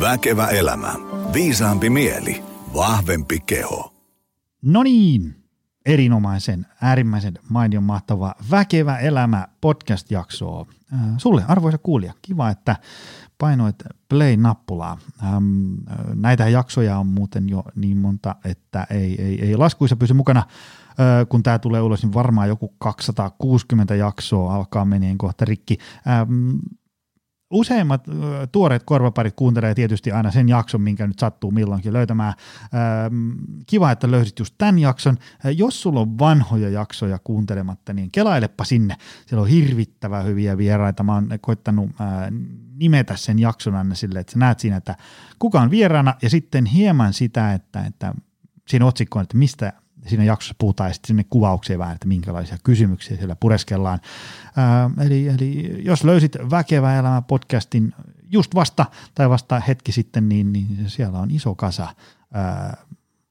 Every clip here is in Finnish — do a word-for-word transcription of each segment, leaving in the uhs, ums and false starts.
Väkevä elämä. Viisaampi mieli. Vahvempi keho. No niin. Erinomaisen, äärimmäisen mainion mahtava Väkevä elämä podcast-jaksoa. Sulle, arvoisa kuulija, kiva, että painoit play-nappulaa. Näitä jaksoja on muuten jo niin monta, että ei, ei, ei laskuissa pysy mukana. Kun tämä tulee ulos, niin varmaan joku kaksisataakuusikymmentä jaksoa alkaa meneen kohta rikki. Useimmat tuoreet korvaparit kuuntelee tietysti aina sen jakson, minkä nyt sattuu milloinkin löytämään. Kiva, että löysit just tämän jakson. Jos sulla on vanhoja jaksoja kuuntelematta, niin kelailepa sinne. Siellä on hirvittävän hyviä vieraita. Mä oon koittanut nimetä sen jakson aina silleen, että sä näet siinä, että kuka on vieraana, ja sitten hieman sitä, että, että siinä otsikkoon, että mistä siinä jaksossa puhutaan, ja sitten sinne kuvaukseen vähän, että minkälaisia kysymyksiä siellä pureskellaan. Ää, eli, eli jos löysit Väkevä elämä podcastin just vasta tai vasta hetki sitten, niin, niin siellä on iso kasa ää,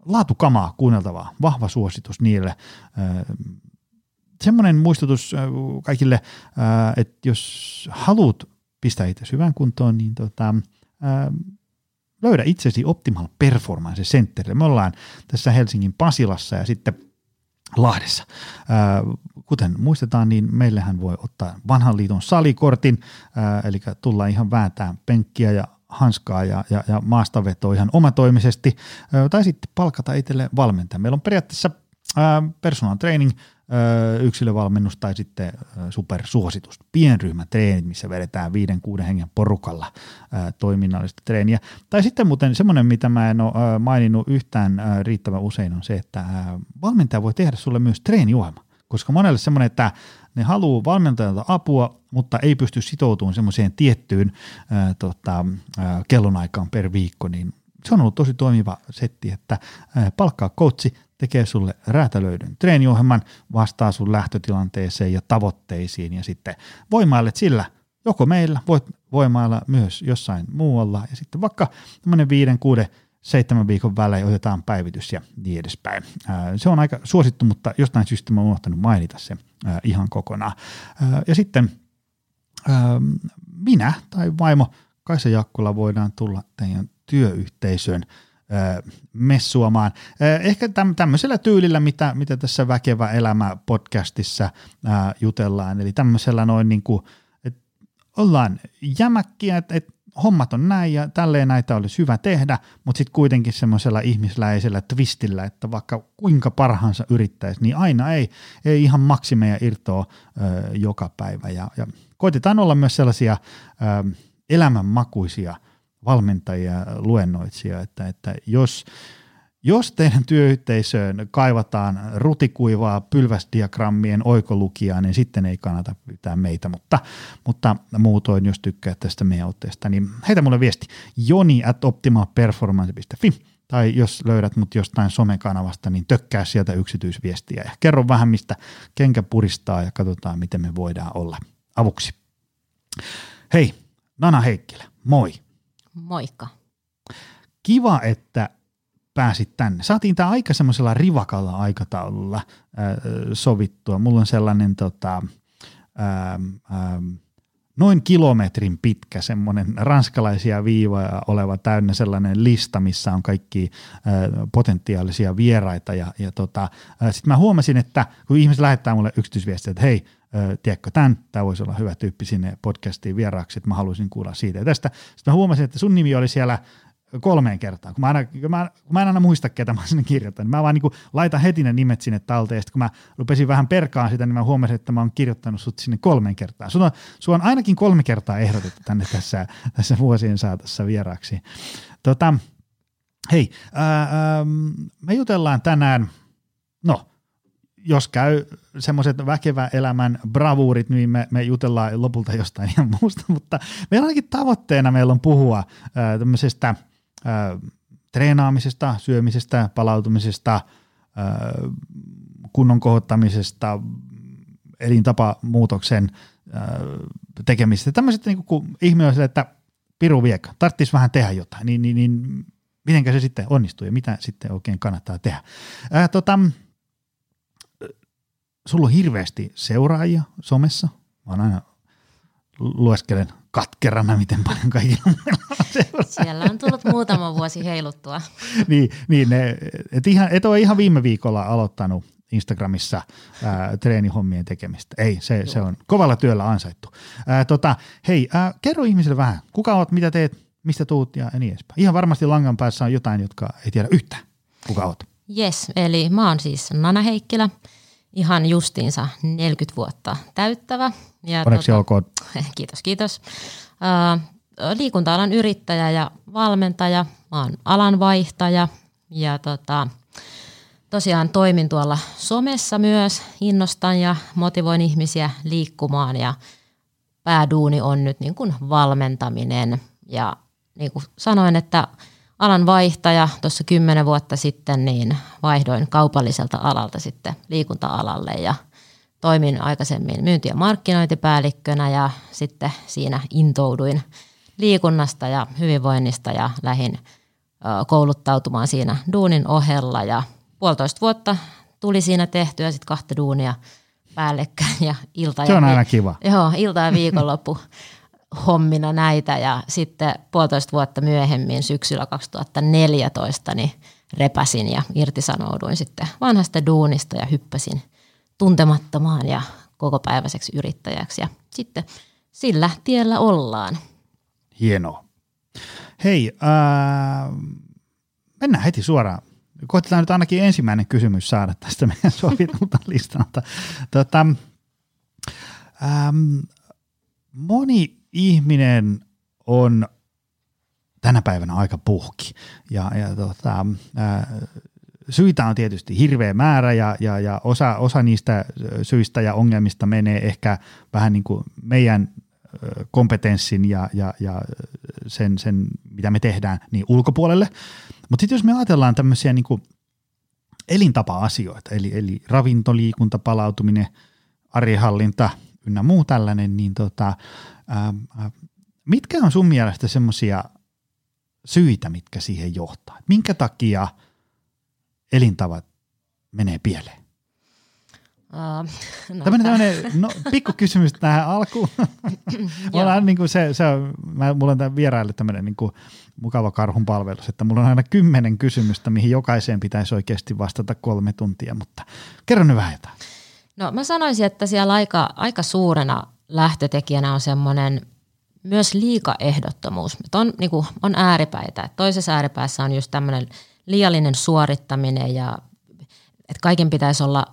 laatukamaa kuunneltavaa, vahva suositus niille. Ää, semmoinen muistutus kaikille, ää, että jos haluat pistää itse hyvään kuntoon, niin tota... Ää, löydä itsesi Optimal Performance Centerille. Me ollaan tässä Helsingin Pasilassa ja sitten Lahdessa. Kuten muistetaan, niin meillähän voi ottaa vanhan liiton salikortin, eli tullaan ihan vääntään penkkiä ja hanskaa ja, ja, ja maastavetoa ihan omatoimisesti, tai sitten palkata itselleen valmentaja. Meillä on periaatteessa personal training, yksilövalmennus tai sitten supersuositus, pienryhmätreenit, missä vedetään viiden, kuuden hengen porukalla toiminnallista treeniä. Tai sitten muuten semmoinen, mitä mä en ole maininnut yhtään riittävän usein, on se, että valmentaja voi tehdä sulle myös treeniohjelma, koska monelle semmoinen, että ne haluaa valmentajalta apua, mutta ei pysty sitoutumaan semmoiseen tiettyyn äh, tota, äh, kellonaikaan per viikko, niin se on ollut tosi toimiva setti, että äh, palkkaa coachi, tekee sulle räätälöidyn treeniohjelman, vastaa sun lähtötilanteeseen ja tavoitteisiin, ja sitten voimailet sillä, joko meillä, voit voimailla myös jossain muualla, ja sitten vaikka tämmöinen viiden, kuuden, seitsemän viikon välein otetaan päivitys ja niin edespäin. Se on aika suosittu, mutta jostain syystä mä oon unohtanut mainita se ihan kokonaan. Ja sitten minä tai vaimo Kaisa Jaakkola voidaan tulla teidän työyhteisöön messuamaan. Ehkä tämmöisellä tyylillä, mitä, mitä tässä Väkevä elämä podcastissa jutellaan, eli tämmöisellä noin niin kuin, että ollaan jämäkkiä, että, että hommat on näin ja tälleen näitä olisi hyvä tehdä, mutta sitten kuitenkin semmoisella ihmisläisellä twistillä, että vaikka kuinka parhaansa yrittäisi, niin aina ei, ei ihan maksimeja irtoa ö, joka päivä, ja, ja koitetaan olla myös sellaisia ö, elämänmakuisia valmentajia, luennoitsijia, että, että jos, jos teidän työyhteisöön kaivataan rutikuivaa pylväsdiagrammien oikolukijaa, niin sitten ei kannata pyytää meitä, mutta, mutta muutoin, jos tykkää tästä meidän otteesta, niin heitä mulle viesti joni at optimalperformance.fi, tai jos löydät mut jostain somekanavasta, niin tökkää sieltä yksityisviestiä ja kerro vähän, mistä kenkä puristaa, ja katsotaan, miten me voidaan olla avuksi. Hei, Nana Heikkilä, moi! Moikka. Kiva, että pääsit tänne. Saatiin tämä aika semmoisella rivakalla aikataululla äh, sovittua. Mulla on sellainen tota, ähm, ähm, noin kilometrin pitkä semmoinen ranskalaisia viivoja oleva täynnä sellainen lista, missä on kaikki äh, potentiaalisia vieraita. Ja, ja tota, äh, sitten mä huomasin, että kun ihmiset lähettää mulle yksityisviestiä, että hei, tiedätkö tämän, tämä voisi olla hyvä tyyppi sinne podcastiin vieraaksi, että mä haluaisin kuulla siitä ja tästä. Sitten mä huomasin, että sun nimi oli siellä kolmeen kertaan, kun mä, aina, kun, mä, kun mä en aina muista, ketä mä sinne kirjoitan. Niin mä vaan niin laitan heti ne nimet sinne talteen, ja sitten kun mä lupesin vähän perkaan sitä, niin mä huomasin, että mä oon kirjoittanut sut sinne kolmeen kertaan. Sun on, sun on ainakin kolme kertaa ehdotettu tänne tässä, tässä vuosien saatossa vieraaksi. Tota, hei, ää, ää, me jutellaan tänään, no, jos käy semmoiset väkevä elämän bravuurit, niin me, me jutellaan lopulta jostain ihan muusta, mutta meillä ainakin tavoitteena meillä on puhua ää, tämmöisestä ää, treenaamisesta, syömisestä, palautumisesta, ää, kunnon kohottamisesta, elintapamuutoksen ää, tekemisestä. Tämmöiset niin kun ihminen on sille, että piru viekka, tarvitsisi vähän tehdä jotain, niin, niin, niin mitenkä se sitten onnistuu ja mitä sitten oikein kannattaa tehdä. Ää, tota... Sulla on hirveästi seuraajia somessa. Mä oon aina lueskelen katkerana, miten paljon kaikilla muilla on seurassa. Siellä on tullut muutama vuosi heiluttua. niin, niin ne, et, ihan, et ole ihan viime viikolla aloittanut Instagramissa ää, treenihommien tekemistä. Ei, se, se on kovalla työllä ansaittu. Ää, tota, hei, ää, kerro ihmisille vähän, kuka oot, mitä teet, mistä tuut ja niin edespäin. Ihan varmasti langan päässä on jotain, jotka ei tiedä yhtään, kuka oot. Jes, eli mä oon siis Nana Heikkilä, ihan justiinsa neljäkymmentä vuotta täyttävä. Ja onneksi tuota, olkoon. Kiitos, kiitos. Äh, liikunta-alan yrittäjä ja valmentaja, mä oon alanvaihtaja ja tota, tosiaan toimin tuolla somessa myös, innostan ja motivoin ihmisiä liikkumaan ja pääduuni on nyt niin kuin valmentaminen. Ja niin kuin sanoin, että alanvaihtaja tuossa kymmenen vuotta sitten, niin vaihdoin kaupalliselta alalta sitten liikunta-alalle ja toimin aikaisemmin myynti- ja markkinointipäällikkönä ja sitten siinä intouduin liikunnasta ja hyvinvoinnista ja lähdin kouluttautumaan siinä duunin ohella ja puolitoista vuotta tuli siinä tehtyä sitten kahta duunia päällekkäin ja ilta ja se on aina kiva. Joo, ilta ja viikonloppu hommina näitä ja sitten puolitoista vuotta myöhemmin syksyllä kaksituhattaneljätoista niin repäsin ja irtisanouduin sitten vanhasta duunista ja hyppäsin tuntemattomaan ja kokopäiväiseksi yrittäjäksi ja sitten sillä tiellä ollaan. Hienoa. Hei, äh, mennään heti suoraan. Koitetaan nyt ainakin ensimmäinen kysymys saada tästä meidän sovitulta listalta. Tota, ähm, moni ihminen on tänä päivänä aika puhki ja, ja tota, äh, syitä on tietysti hirveä määrä ja, ja, ja osa, osa niistä syistä ja ongelmista menee ehkä vähän niin kuin meidän kompetenssin ja, ja, ja sen, sen, mitä me tehdään, niin ulkopuolelle. Mutta sitten jos me ajatellaan tämmöisiä niin kuin elintapa-asioita, eli, eli ravinto, liikunta, palautuminen, arjenhallinta ynnä muu tällainen, niin tota, ää, mitkä on sun mielestä semmoisia syitä, mitkä siihen johtaa? Minkä takia elintavat menee pieleen? Uh, no Tällainen tämmöinen no, pikku kysymys tähän alkuun. Ollaan, niin kuin se, se on, mä, mulla on tämän vieraille tämmöinen niin kuin mukava karhunpalvelus, että mulla on aina kymmenen kysymystä, mihin jokaiseen pitäisi oikeasti vastata kolme tuntia, mutta kerro nyt vähän jotain. No mä sanoisin, että siellä aika, aika suurena lähtötekijänä on semmoinen myös liikaehdottomuus. On, niin kuin, on ääripäitä. Toisessa ääripäässä on just tämmöinen liiallinen suorittaminen ja että kaiken pitäisi olla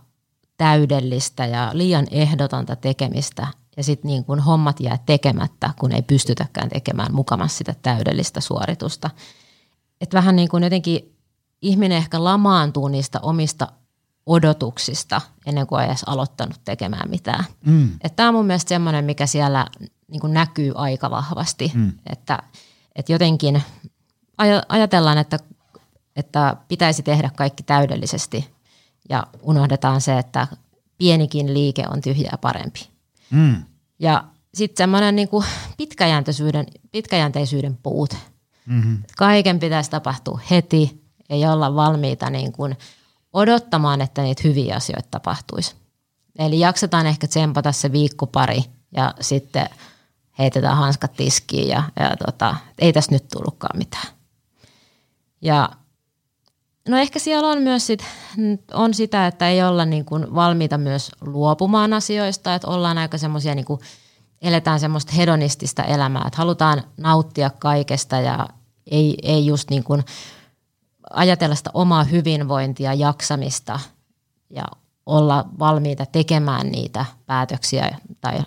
täydellistä ja liian ehdotonta tekemistä ja sitten niin kun hommat jää tekemättä, kun ei pystytäkään tekemään mukamas sitä täydellistä suoritusta. Että vähän niin kuin jotenkin ihminen ehkä lamaantuu niistä omista odotuksista ennen kuin on edes aloittanut tekemään mitään. Mm. Että tämä on mun mielestä semmoinen, mikä siellä niin kun näkyy aika vahvasti, mm. että, että jotenkin aj- ajatellaan, että että pitäisi tehdä kaikki täydellisesti ja unohdetaan se, että pienikin liike on tyhjää parempi. Mm. Ja sitten semmoinen niin kuin pitkäjänteisyyden, pitkäjänteisyyden puute. Mm-hmm. Kaiken pitäisi tapahtua heti, ei olla valmiita niin kuin odottamaan, että niitä hyviä asioita tapahtuisi. Eli jaksetaan ehkä tsempata se viikko pari ja sitten heitetään hanskat tiskiin ja, ja tota, ei tässä nyt tullutkaan mitään. Ja no ehkä siellä on myös sit, on sitä, että ei olla niin kuin valmiita myös luopumaan asioista, että ollaan aika semmoisia, niin kuin eletään semmoista hedonistista elämää, että halutaan nauttia kaikesta ja ei, ei just niin kuin ajatella sitä omaa hyvinvointia, jaksamista ja olla valmiita tekemään niitä päätöksiä tai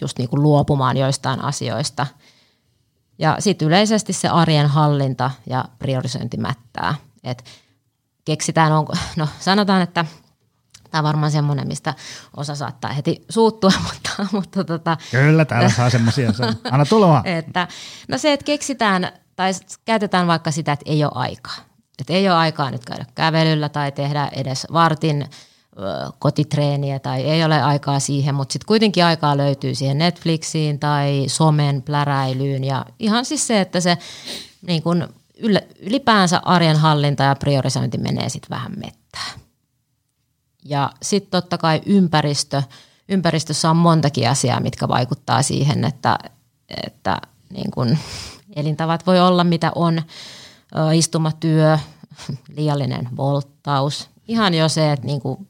just niin kuin luopumaan joistain asioista. Ja sitten yleisesti se arjen hallinta ja priorisointi mättää, että keksitään, onko, no sanotaan, että tämä on varmaan semmoinen, mistä osa saattaa heti suuttua, mutta... mutta tota, kyllä, täällä saa semmoisia, anna tuloa. Että, no se, että keksitään tai käytetään vaikka sitä, että ei ole aikaa. Että ei ole aikaa nyt käydä kävelyllä tai tehdä edes vartin ö, kotitreeniä tai ei ole aikaa siihen, mutta sitten kuitenkin aikaa löytyy siihen Netflixiin tai somen pläräilyyn ja ihan siis se, että se niin kuin... Ylipäänsä arjen hallinta ja priorisointi menee sitten vähän mettään. Ja sitten totta kai ympäristö, ympäristössä on montakin asiaa, mitkä vaikuttaa siihen, että, että niin kun elintavat voi olla mitä on, istumatyö, liiallinen volttaus. Ihan jo se, että niin kun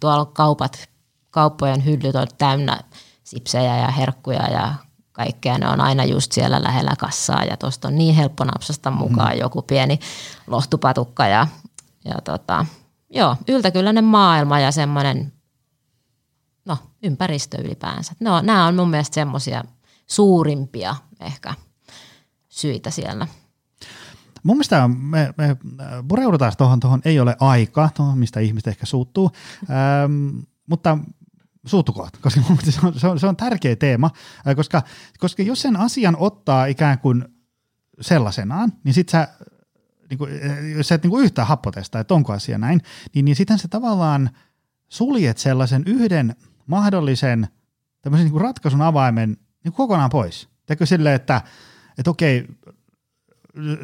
tuolla kaupat, kauppojen hyllyt on täynnä sipsejä ja herkkuja ja kaikkea, ne on aina just siellä lähellä kassaa ja tuosta on niin helppo napsasta mukaan mm. joku pieni lohtupatukka ja, ja tota, joo, yltäkylläinen maailma ja semmoinen no, ympäristö ylipäänsä. No, nämä on mun mielestä semmoisia suurimpia ehkä syitä siellä. Mun mielestä me, me pureudutaan tuohon, tuohon ei ole aika, tuohon mistä ihmiset ehkä suuttuu, ähm, mutta suuttukoot, koska se on, se, on, se on tärkeä teema, koska, koska jos sen asian ottaa ikään kuin sellaisenaan, niin sit sä, niin kun, jos sä et niin yhtään happotesta, että onko asia näin, niin, niin sitten sä tavallaan suljet sellaisen yhden mahdollisen tämmöisen niin ratkaisun avaimen niin kokonaan pois. Teikö silleen, että, että okei,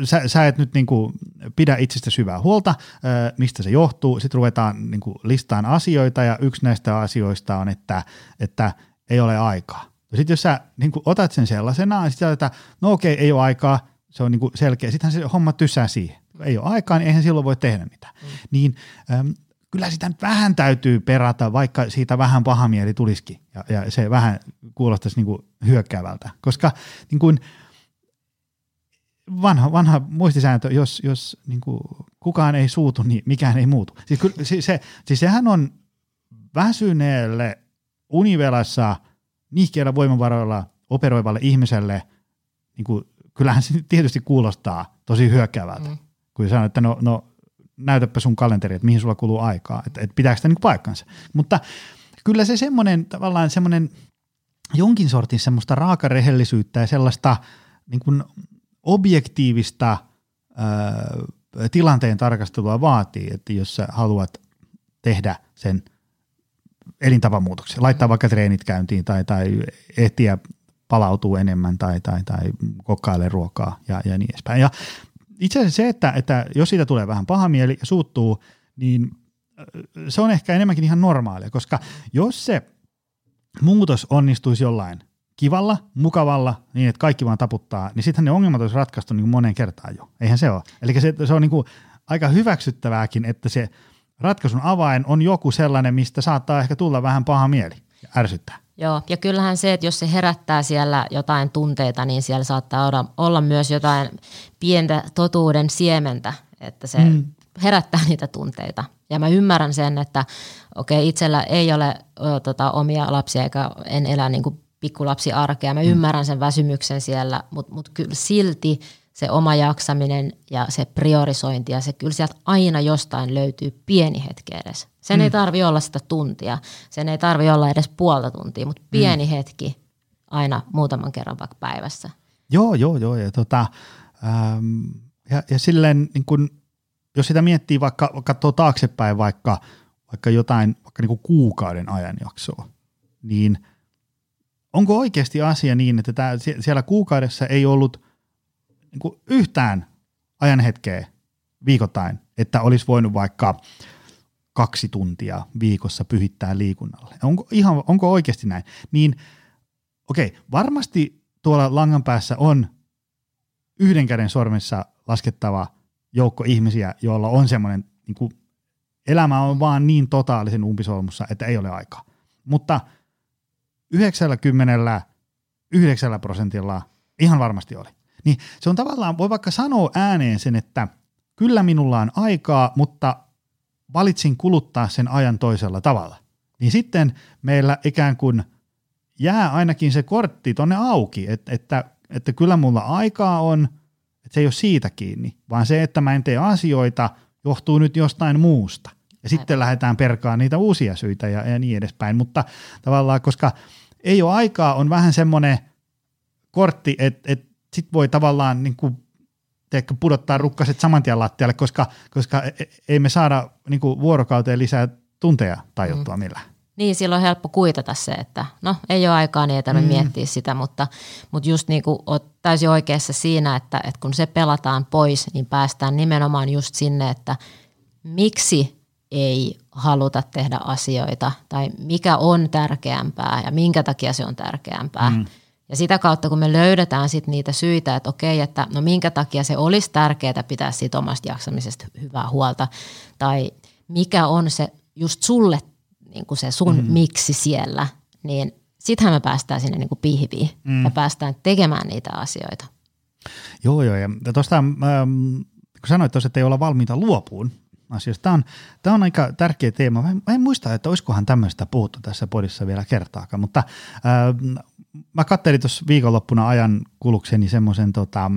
Sä, sä et nyt niinku pidä itsestä syvää huolta, äh, mistä se johtuu. Sitten ruvetaan niinku listaan asioita ja yksi näistä asioista on, että, että ei ole aikaa. Sitten jos sä niinku otat sen sellaisenaan, sitten että no okei, ei ole aikaa, se on niinku selkeä. Sittenhän se homma tysää siihen. Ei ole aikaa, niin eihän silloin voi tehdä mitään. Mm. Niin, ähm, kyllä sitä nyt vähän täytyy perata, vaikka siitä vähän paha mieli tulisikin. Ja, ja se vähän kuulostaisi niinku hyökkäävältä, koska niin kuin Vanha, vanha muistisääntö, jos, jos niin kuin kukaan ei suutu, niin mikään ei muutu. Siis, kyllä, se, siis sehän on väsyneelle, univelassa, nihkeillä voimavaroilla operoivalle ihmiselle, niin kuin, kyllähän se tietysti kuulostaa tosi hyökkäävältä, mm. kun sanoo, että no, no näytäpä sun kalenteri, että mihin sulla kuluu aikaa, että, että pitääkö sitä niin kuin paikkansa. Mutta kyllä se semmoinen tavallaan semmoinen jonkin sortin semmoista raakarehellisyyttä ja sellaista niin kuin objektiivista ö, tilanteen tarkastelua vaatii, että jos sä haluat tehdä sen elintapamuutoksen, laittaa vaikka treenit käyntiin tai, tai ehtiä palautuu enemmän tai, tai, tai kokkaile ruokaa ja, ja niin edespäin. Ja itse asiassa se, että, että jos siitä tulee vähän paha mieli ja suuttuu, niin se on ehkä enemmänkin ihan normaalia, koska jos se muutos onnistuisi jollain kivalla, mukavalla, niin että kaikki vaan taputtaa, niin sittenhän ne ongelmat olisi ratkaistu niin kuin moneen kertaan jo. Eihän se ole. Eli se, se on niin kuin aika hyväksyttävääkin, että se ratkaisun avain on joku sellainen, mistä saattaa ehkä tulla vähän paha mieli ja ärsyttää. Joo, ja kyllähän se, että jos se herättää siellä jotain tunteita, niin siellä saattaa olla myös jotain pientä totuuden siementä, että se mm. herättää niitä tunteita. Ja mä ymmärrän sen, että okei, okay, itsellä ei ole ö, tota, omia lapsia, eikä en elä niin kuin pikkulapsiarkea. Mä ymmärrän sen väsymyksen siellä, mutta mut kyllä silti se oma jaksaminen ja se priorisointi ja se kyllä sieltä aina jostain löytyy pieni hetki edes. Sen mm. ei tarvi olla sitä tuntia, sen ei tarvi olla edes puolta tuntia, mutta pieni mm. hetki aina muutaman kerran vaikka päivässä. Joo, joo, joo. Ja, tota, ähm, ja, ja silleen, niin kun, jos sitä miettii vaikka, katsoo taaksepäin vaikka, vaikka jotain vaikka niin kuin kuukauden ajan jaksoa, niin onko oikeasti asia niin, että tää, siellä kuukaudessa ei ollut niin kuin yhtään ajanhetkeä viikoittain, että olisi voinut vaikka kaksi tuntia viikossa pyhittää liikunnalle? Onko, ihan, onko oikeasti näin? Niin okei, okay, varmasti tuolla langan päässä on yhden käden sormessa laskettava joukko ihmisiä, joilla on semmoinen, niin kuin elämä on vaan niin totaalisen umpisolmussa, että ei ole aikaa. Mutta yhdeksänkymmentäyhdeksän prosentilla ihan varmasti oli. Niin se on tavallaan, voi vaikka sanoa ääneen sen, että kyllä minulla on aikaa, mutta valitsin kuluttaa sen ajan toisella tavalla. Niin sitten meillä ikään kuin jää ainakin se kortti tonne auki, että, että, että kyllä mulla aikaa on, että se ei ole siitä kiinni, vaan se, että mä en tee asioita, johtuu nyt jostain muusta. Ja sitten lähdetään perkaamaan niitä uusia syitä ja, ja niin edespäin, mutta tavallaan, koska ei ole aikaa, on vähän semmoinen kortti, että et sit voi tavallaan niin kuin, teikö, pudottaa rukkaset saman tien lattialle, koska, koska ei me saada niin kuin vuorokauteen lisää tunteja tajuttua mm. millään. Niin, silloin on helppo kuitata se, että no ei ole aikaa, niin ei tarvitse mm. miettiä sitä, mutta, mutta just niin kuin olet täysin oikeassa siinä, että, että kun se pelataan pois, niin päästään nimenomaan just sinne, että miksi ei haluta tehdä asioita tai mikä on tärkeämpää ja minkä takia se on tärkeämpää. Mm. Ja sitä kautta, kun me löydetään sit niitä syitä, että okei, että no minkä takia se olisi tärkeää pitää siitä omasta jaksamisesta hyvää huolta tai mikä on se just sulle niin kuin se sun mm. miksi siellä, niin sittenhän me päästään sinne niin kuin pihviin mm. ja päästään tekemään niitä asioita. Joo, joo. Ja tuosta, ähm, kun sanoit tuossa, että ei olla valmiita luopuun asiasta, tämä on, tämä on aika tärkeä teema. Mä en, mä en muista, että olisikohan tämmöistä puhuttu tässä podissa vielä kertaakaan, mutta ähm, mä katselin tuossa viikonloppuna ajan kulukseni semmoisen tota,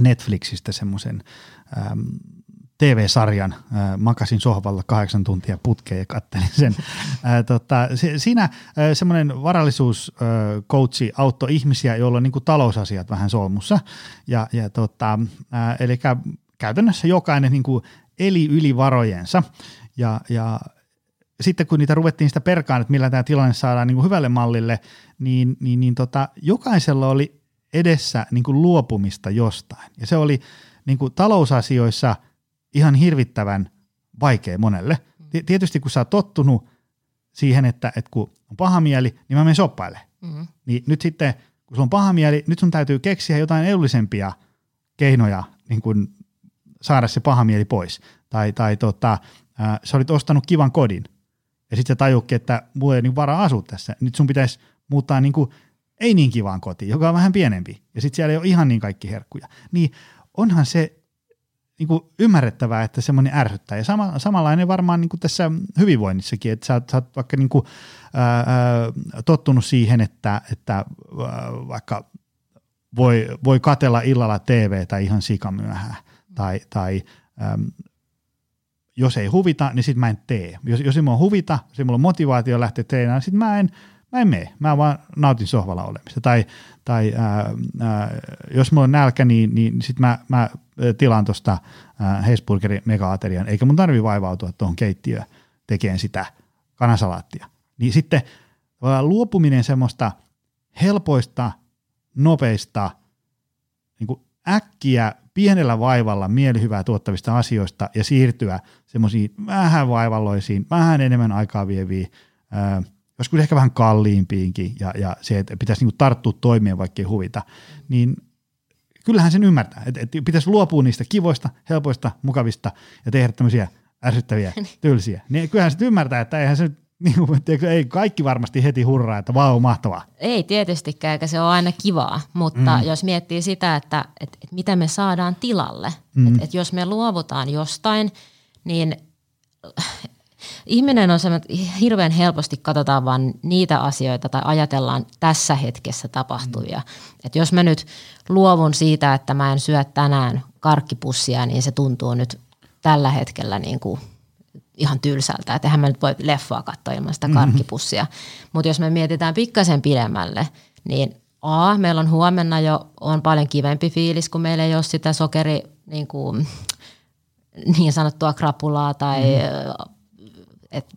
Netflixistä semmoisen ähm, T V-sarjan, äh, makasin sohvalla kahdeksan tuntia putkeen ja kattelin sen. Äh, tota, se, siinä äh, semmoinen varallisuuskoutsi äh, auttoi ihmisiä, joilla on niin kuin talousasiat vähän solmussa. Ja, ja tota, äh, eli käytännössä jokainen niin kuin eli yli varojensa. Ja, ja sitten kun niitä ruvettiin sitä perkaan, että millä tämä tilanne saadaan niin kuin hyvälle mallille, niin, niin, niin tota, jokaisella oli edessä niin kuin luopumista jostain. Ja se oli niin kuin talousasioissa ihan hirvittävän vaikea monelle. Tietysti kun sä oot tottunut siihen, että, että kun on paha mieli, niin mä menen soppaille. Mm-hmm. Niin nyt sitten, kun sulla on paha mieli, nyt sun täytyy keksiä jotain edullisempia keinoja niin kun saada se paha mieli pois. Tai, tai tota, äh, sä olit ostanut kivan kodin ja sitten sä tajuutkin, että mulla ei niin varaa asua tässä. Nyt sun pitäisi muuttaa niin kun ei niin kivaan kotiin, joka on vähän pienempi. Ja sitten siellä ei ole ihan niin kaikki herkkuja. Niin onhan se niin kuin ymmärrettävää, että semmoinen ärsyttää. Ja sama, samanlainen varmaan niin kuin tässä hyvinvoinnissakin, että sä, sä oot vaikka niin kuin, ää, tottunut siihen, että, että ää, vaikka voi, voi katella illalla T V:tä ihan sikamyöhään. Mm. Tai, tai äm, jos ei huvita, niin sit mä en tee. Jos, jos ei mulla huvita, jos ei mulla motivaatio lähteä treenaamaan, sit mä en, mä en mene. Mä vaan nautin sohvalla olemista. Tai, tai ää, ää, jos mulla on nälkä, niin, niin sit mä, mä tilaan tuosta Heisburgerin mega-aterian, eikä mun tarvi vaivautua tuohon keittiöön tekemään sitä kanasalaattia. Niin sitten luopuminen semmoista helpoista, nopeista, niin kuin äkkiä pienellä vaivalla mielihyvää tuottavista asioista ja siirtyä semmoisiin vähän vaivalloisiin, vähän enemmän aikaa vieviin, ää, joskus ehkä vähän kalliimpiinkin ja, ja se, että pitäisi niin kuin tarttua toimeen, vaikka ei huvita, niin kyllähän sen ymmärtää, että et pitäisi luopua niistä kivoista, helpoista, mukavista ja tehdä tämmöisiä ärsyttäviä, tylsiä. Niin kyllähän se ymmärtää, että eihän se niin kuin, ei kaikki varmasti heti hurraa, että vau, mahtavaa. Ei tietystikään, eikä se ole aina kivaa, mutta mm. jos miettii sitä, että, että, että mitä me saadaan tilalle, mm. että, että jos me luovutaan jostain, niin ihminen on semmoinen, että hirveän helposti katsotaan vaan niitä asioita tai ajatellaan tässä hetkessä tapahtuvia. Mm. Että jos mä nyt luovun siitä, että mä en syö tänään karkkipussia, niin se tuntuu nyt tällä hetkellä niin kuin ihan tylsältä. Että eihän mä nyt voi leffaa katsoa ilman sitä karkkipussia. Mm-hmm. Mutta jos me mietitään pikkasen pidemmälle, niin a, meillä on huomenna jo on paljon kivempi fiilis, kun meillä ei ole sitä sokeri niin kuin, niin sanottua krapulaa tai mm. että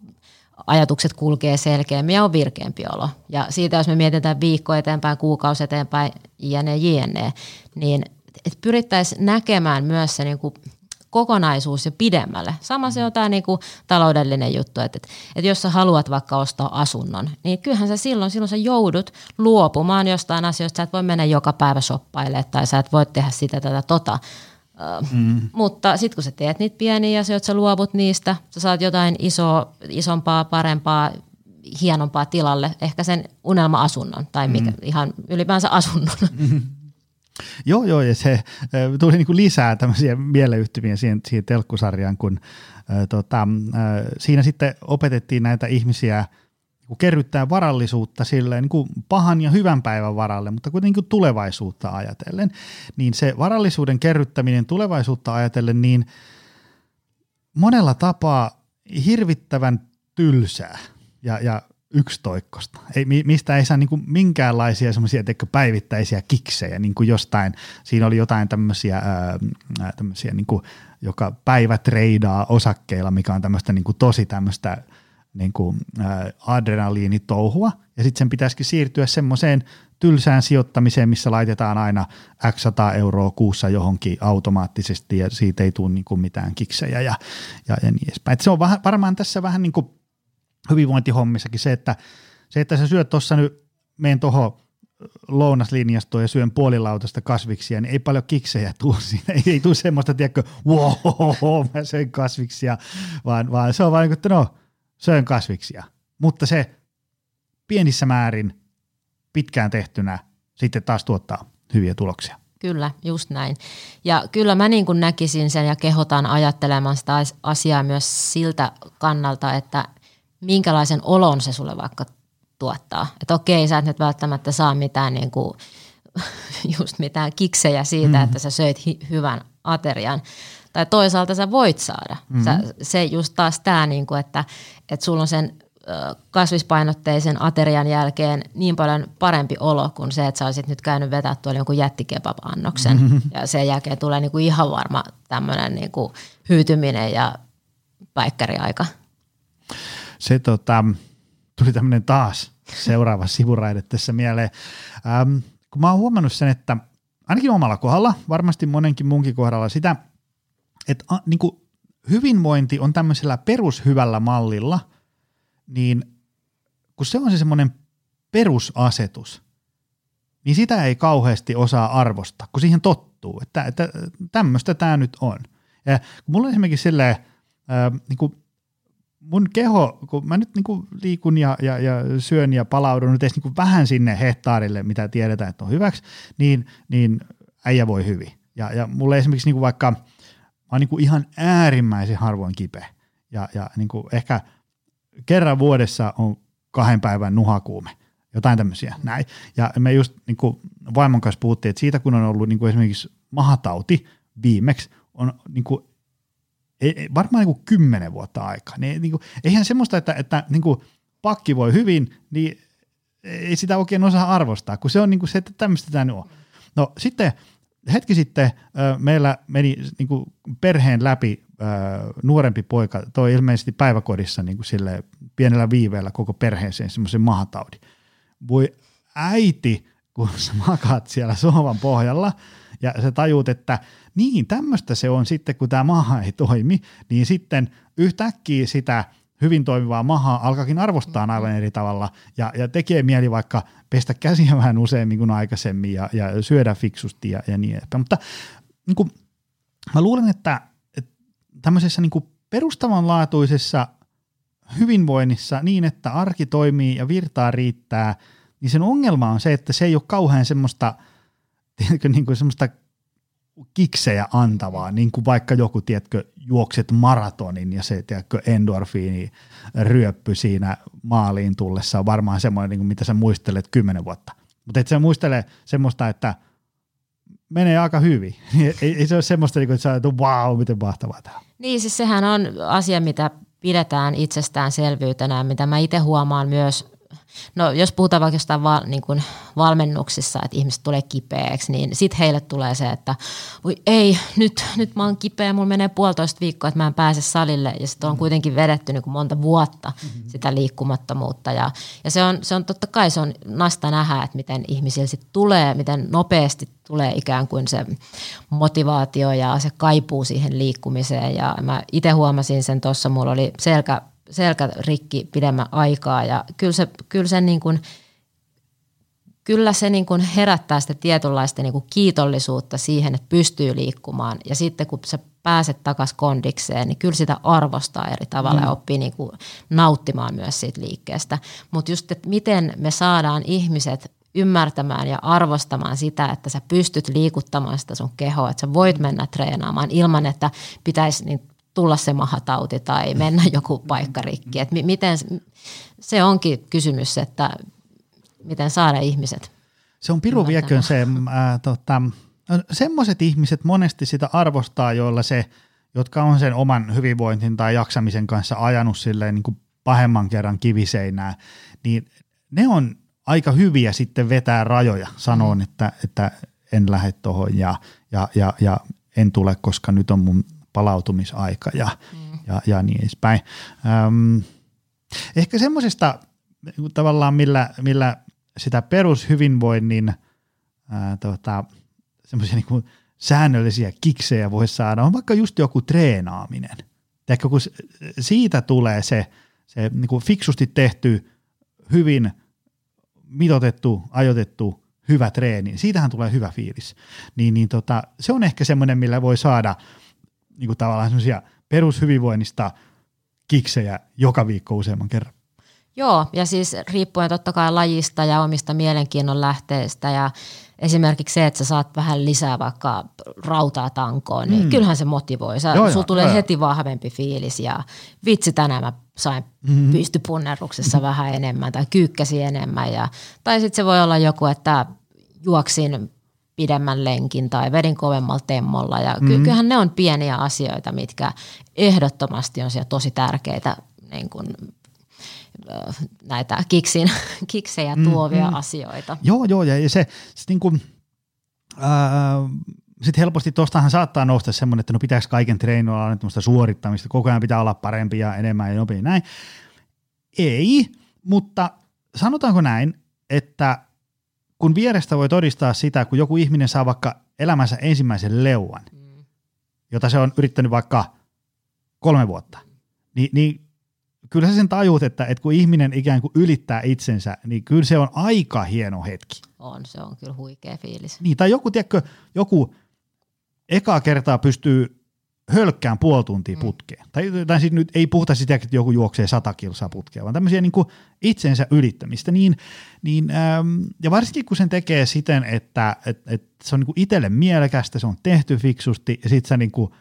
ajatukset kulkee selkeämmin ja on virkeämpi olo. Ja siitä, jos me mietitään viikko eteenpäin, kuukausi eteenpäin, jne, jne, niin pyrittäisiin näkemään myös se niin kuin kokonaisuus ja pidemmälle. Sama se on tämä niin kuin taloudellinen juttu, että, että jos sä haluat vaikka ostaa asunnon, niin kyllähän sä silloin, silloin sä joudut luopumaan jostain asioista. Sä et voi mennä joka päivä shoppailemaan tai sä et voi tehdä sitä tätä tota. Mm. Mutta sitten kun sä teet niitä pieniä asioita, sä luovut niistä, sä saat jotain isoa, isompaa, parempaa, hienompaa tilalle, ehkä sen unelma-asunnon tai mikä, mm. ihan ylipäänsä asunnon. Mm. Joo, joo, ja se tuli niinku lisää tämmöisiä mieleyhtymiä siihen, siihen telkkusarjaan, kun äh, tota, äh, siinä sitten opetettiin näitä ihmisiä kun kerryttää varallisuutta silleen niin kuin pahan ja hyvän päivän varalle, mutta kuitenkin tulevaisuutta ajatellen, niin se varallisuuden kerryttäminen tulevaisuutta ajatellen, niin monella tapaa hirvittävän tylsää ja, ja yksitoikkosta, ei, mistä ei saa niin kuin minkäänlaisia semmoisia päivittäisiä kiksejä, niin kuin jostain, siinä oli jotain tämmöisiä, ää, tämmöisiä niin kuin, joka päivä treidaa osakkeilla, mikä on tämmöistä niin kuin tosi tämmöistä, niin kuin, ä, adrenaliinitouhua, ja sitten sen pitäisikin siirtyä semmoiseen tylsään sijoittamiseen, missä laitetaan aina x sata euroa kuussa johonkin automaattisesti, ja siitä ei tule niin kuin mitään kiksejä ja, ja, ja niin edespäin. Et se on vähän, varmaan tässä vähän niin kuin hyvinvointihommissakin se, että se, että sä syöt tuossa nyt, menen tuohon lounaslinjastoon ja syön puolilautasta kasviksia, niin ei paljon kiksejä tule siinä. Ei, ei tule semmoista, tiedätkö, wow, mä söin kasviksia, vaan, vaan se on vain niin kuin, että no, söin kasviksia. Mutta se pienissä määrin pitkään tehtynä sitten taas tuottaa hyviä tuloksia. Kyllä, just näin. Ja kyllä mä niin kuin näkisin sen ja kehotan ajattelemaan sitä asiaa myös siltä kannalta, että minkälaisen olon se sulle vaikka tuottaa. Että okei, sä et nyt välttämättä saa mitään, niin kuin, just mitään kiksejä siitä, mm-hmm. että sä söit hi- hyvän aterian. Tai toisaalta sä voit saada. Mm-hmm. Sä, se just taas tää, niin kuin, että, että sulla on sen kasvispainotteisen aterian jälkeen niin paljon parempi olo kuin se, että sä olisit nyt käynyt vetää tuolla jonkun jättikebab-annoksen. Mm-hmm. Ja sen jälkeen tulee niin kuin ihan varma tämmöinen niin kuin hyytyminen ja päikkäriaika. Se tota... Tuli tämmöinen taas seuraava sivuraide tässä mieleen. Ähm, kun mä oon huomannut sen, että ainakin omalla kohdalla, varmasti monenkin munkin kohdalla sitä, että a, niin kuin hyvinvointi on tämmöisellä perushyvällä mallilla, niin kun se on se semmoinen perusasetus, niin sitä ei kauheasti osaa arvostaa, kun siihen tottuu, että, että tämmöistä tämä nyt on. Ja kun mulla on esimerkiksi silleen, äh, niin kuin mun keho, kun mä nyt niinku liikun ja, ja, ja syön ja palaudun nyt edes niinku vähän sinne hehtaarille, mitä tiedetään, että on hyväksi, niin, niin äijä voi hyvin. Ja, ja mulle esimerkiksi niinku vaikka, mä oon niinku ihan äärimmäisen harvoin kipeä. Ja, ja niinku ehkä kerran vuodessa on kahden päivän nuhakuume, jotain tämmöisiä näin. Ja me just niinku vaimon kanssa puhuttiin, että siitä kun on ollut niinku esimerkiksi mahatauti viimeksi, on niinku Ei, varmaan niin kuin kymmenen vuotta aikaa. Niin, niin kuin, eihän semmoista, että, että niin kuin pakki voi hyvin, niin ei sitä oikein osaa arvostaa, kun se on niin kuin se, että tämmöistä tämä nyt on. No sitten hetki sitten äh, meillä meni niin kuin perheen läpi äh, nuorempi poika, toi ilmeisesti päiväkodissa niin kuin sille pienellä viiveellä koko perheeseen semmoisen mahataudin. Voi äiti, kun sä makaat siellä sohvan pohjalla, ja sä tajuut, että niin tämmöistä se on sitten, kun tämä maha ei toimi, niin sitten yhtäkkiä sitä hyvin toimivaa mahaa alkakin arvostaa mm-hmm. aivan eri tavalla ja, ja tekee mieli vaikka pestä käsiä vähän useammin kuin aikaisemmin ja, ja syödä fiksusti ja, ja niin edespäin. Mutta niin kuin, mä luulen, että, että tämmöisessä niin kuin perustavanlaatuisessa hyvinvoinnissa niin, että arki toimii ja virtaa riittää, niin sen ongelma on se, että se ei ole kauhean semmoista tiedätkö, niin kuin semmoista kiksejä antavaa, niin kuin vaikka joku, tiedätkö, juokset maratonin ja se, tiedätkö, endorfiini ryöppy siinä maaliin tullessa on varmaan semmoinen, niin kuin mitä sä muistelet kymmenen vuotta. Mutta et sä muistele semmoista, että menee aika hyvin. Ei, ei se ole semmoista, niin kuin, että sä ajattelet, wow, miten mahtavaa tämä. Niin, siis sehän on asia, mitä pidetään itsestäänselvyytenä, mitä mä itse huomaan myös. No jos puhutaan vaikka jostain val, niin kuin valmennuksissa, että ihmiset tulee kipeäksi, niin sitten heille tulee se, että voi ei, nyt, nyt mä oon kipeä, mulla menee puolitoista viikkoa, että mä en pääse salille. Ja sitten on kuitenkin vedetty niin kuin monta vuotta mm-hmm. sitä liikkumattomuutta. Ja, ja se, on, se on totta kai, se on nasta nähdä, että miten ihmisillä sitten tulee, miten nopeasti tulee ikään kuin se motivaatio ja se kaipuu siihen liikkumiseen. Ja mä itse huomasin sen tuossa, mulla oli selkä. selkärikki pidemmän aikaa ja kyllä se, kyllä se, niin kuin, kyllä se niin kuin herättää sitä tietynlaista niin kuin kiitollisuutta siihen, että pystyy liikkumaan ja sitten kun sä pääset takaisin kondikseen, niin kyllä sitä arvostaa eri tavalla mm. ja oppii niin kuin nauttimaan myös siitä liikkeestä, mutta just, että miten me saadaan ihmiset ymmärtämään ja arvostamaan sitä, että sä pystyt liikuttamaan sitä sun kehoa, että sä voit mennä treenaamaan ilman, että pitäisi niin tulla se mahatauti tai mennä joku paikka rikki. Et miten, se onkin kysymys, että miten saada ihmiset. Se on pirun vieköön se, äh, tota, semmoiset ihmiset monesti sitä arvostaa, joilla se, jotka on sen oman hyvinvointin tai jaksamisen kanssa ajanut silleen niin kuin pahemman kerran kiviseinää, niin ne on aika hyviä sitten vetää rajoja, sanoon, että, että en lähde tuohon ja, ja, ja, ja en tule, koska nyt on mun palautumisaika ja, mm. ja, ja niin edespäin. Öm, Ehkä semmoisesta tavallaan, millä, millä sitä perushyvinvoinnin ää, tota, semmoisia niin kuin säännöllisiä kiksejä voisi saada, on vaikka just joku treenaaminen. Ehkä kun siitä tulee se, se niin kuin fiksusti tehty, hyvin mitoitettu, ajoitettu, hyvä treeni, siitähän tulee hyvä fiilis. Niin, niin tota, se on ehkä semmoinen, millä voi saada niin kuin tavallaan semmoisia perushyvinvoinnista kiksejä joka viikko useamman kerran. Joo, ja siis riippuen totta kai lajista ja omista mielenkiinnon lähteistä ja esimerkiksi se, että sä saat vähän lisää vaikka rautaa tankoon, niin mm. kyllähän se motivoi. Sä, joo, sulla tulee joo. heti vahvempi fiilis ja vitsi, tänään mä sain mm-hmm. pystypunnerruksessa mm-hmm. vähän enemmän tai kyykkäsin enemmän. Ja, tai sitten se voi olla joku, että juoksin pidemmän lenkin tai vedin kovemmalla temmolla. Ja mm-hmm. kyllähän ne on pieniä asioita, mitkä ehdottomasti on siellä tosi tärkeitä niin kun näitä kiksin, kiksejä tuovia mm, mm. asioita. Joo, joo, ja se sit niinku, ää, sit helposti tuostahan saattaa nousta semmoinen, että no pitääkö kaiken treenilla olla tämmöistä suorittamista, koko ajan pitää olla parempi ja enemmän ja nopein, näin. Ei, mutta sanotaanko näin, että kun vierestä voi todistaa sitä, kun joku ihminen saa vaikka elämänsä ensimmäisen leuan, mm. jota se on yrittänyt vaikka kolme vuotta, niin, niin kyllä sä sen tajuut, että, että kun ihminen ikään kuin ylittää itsensä, niin kyllä se on aika hieno hetki. On, se on kyllä huikea fiilis. Niin, tai joku, tiedätkö, joku ekaa kertaa pystyy hölkkään puoli tuntia putkeen. Mm. Tai, tai siis nyt ei puhuta sitä, että joku juoksee sata kilsaa putkeen, vaan tämmöisiä niin kuin itsensä ylittämistä. Niin, niin, äm, ja varsinkin kun sen tekee siten, että et, et se on niin kuin itselle mielekästä, se on tehty fiksusti ja sit sä niin kuin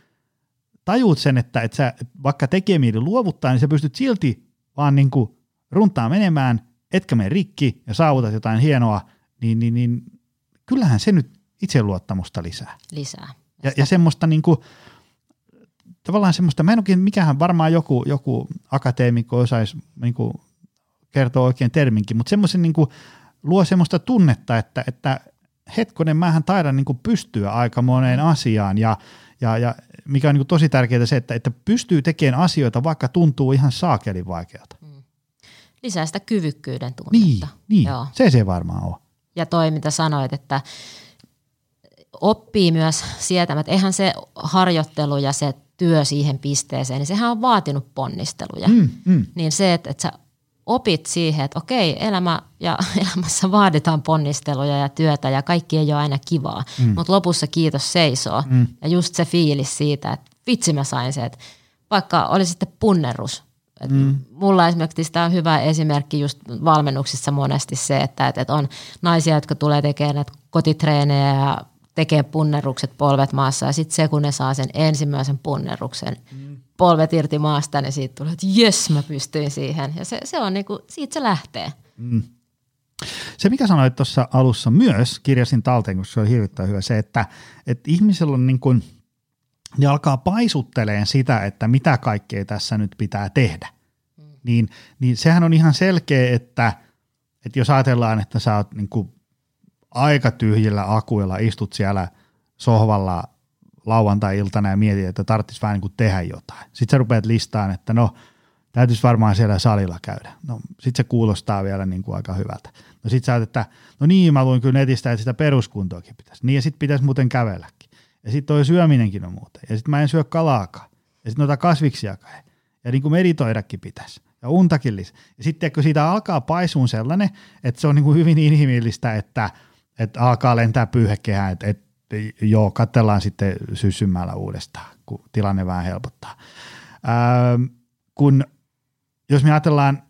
tajuut sen, että et sä, vaikka tekee mieli luovuttaa, niin sä pystyt silti vaan niinku runtaa menemään, etkä mene rikki ja saavutat jotain hienoa, niin, niin, niin kyllähän se nyt itseluottamusta lisää. Lisää. Ja, ja semmoista niinku, tavallaan semmoista, mä en oikein, mikähän varmaan joku, joku akateemikko osaisi niinku kertoa oikein terminkin, mutta semmoisen niinku luo semmoista tunnetta, että, että hetkonen, mähän taidan niinku pystyä aika moneen asiaan ja Ja, ja mikä on niin kuin tosi tärkeää se, että, että pystyy tekemään asioita, vaikka tuntuu ihan saakelin vaikealta. Mm. Lisää sitä kyvykkyyden tunnetta. Niin, niin. Joo. se se varmaan on. Ja toi, mitä sanoit, että oppii myös sietämään, että eihän se harjoittelu ja se työ siihen pisteeseen, niin sehän on vaatinut ponnisteluja. Mm, mm. Niin se, että, että sä opit siihen, että okei, elämä ja elämässä vaaditaan ponnisteluja ja työtä ja kaikki ei ole aina kivaa, mm. mutta lopussa kiitos seisoo. Mm. Ja just se fiilis siitä, että vitsi mä sain se, että vaikka oli sitten punnerus. Mm. Mulla esimerkiksi tämä on hyvä esimerkki just valmennuksissa monesti se, että, että on naisia, jotka tulee tekemään näitä kotitreenejä ja tekee punnerrukset polvet maassa ja sitten se, kun ne saa sen ensimmäisen punnerruksen, mm. polvet irti maasta, niin siitä tulee, että jes, mä pystyin siihen. Ja se, se on niin kuin, siitä se lähtee. Mm. Se, mikä sanoit tuossa alussa myös, kirjasin talteen, koska se oli hirvittävän hyvä, se, että, että ihmisellä on niin kuin, ne alkaa paisutteleen sitä, että mitä kaikkea tässä nyt pitää tehdä. Mm. Niin, niin sehän on ihan selkeä, että, että jos ajatellaan, että sä oot niin kuin aika tyhjillä akuilla, istut siellä sohvalla lauantai-iltana ja mietit, että tarvitsisi vähän niin kuin tehdä jotain. Sitten sä rupeat listaan, että no, täytyisi varmaan siellä salilla käydä. No, sitten se kuulostaa vielä niin kuin aika hyvältä. No sit sä oot, että no niin, mä luin kyllä netistä, että sitä peruskuntoakin pitäisi. Niin ja sit pitäisi muuten kävelläkin. Ja sit toi syöminenkin on muuten. Ja sit mä en syö kalaakaan. Ja sit noita kasviksiakaan. Ja niin kuin meditoidakin pitäisi. Ja untakin lisää. Ja sitten kun siitä alkaa paisuun sellainen, että se on niin kuin hyvin inhimillistä, että, että alkaa lentää pyyhekehään, että, että joo, katsellaan sitten syssymällä uudestaan, kun tilanne vähän helpottaa. Öö, kun jos me ajatellaan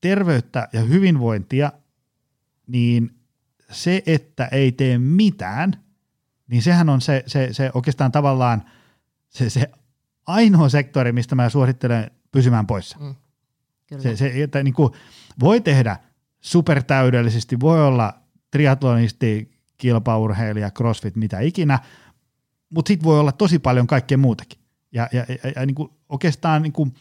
terveyttä ja hyvinvointia, niin se, että ei tee mitään, niin sehän on se, se, se oikeastaan tavallaan se, se ainoa sektori, mistä mä suosittelen pysymään poissa. Mm, kyllä. Se, se, että niin kuin voi tehdä supertäydellisesti, voi olla triatlonisti, kilpaurheilija, crossfit, mitä ikinä, mutta sitten voi olla tosi paljon kaikkea muutakin. Ja, ja, ja, ja niin kuin oikeastaan, niin kuin,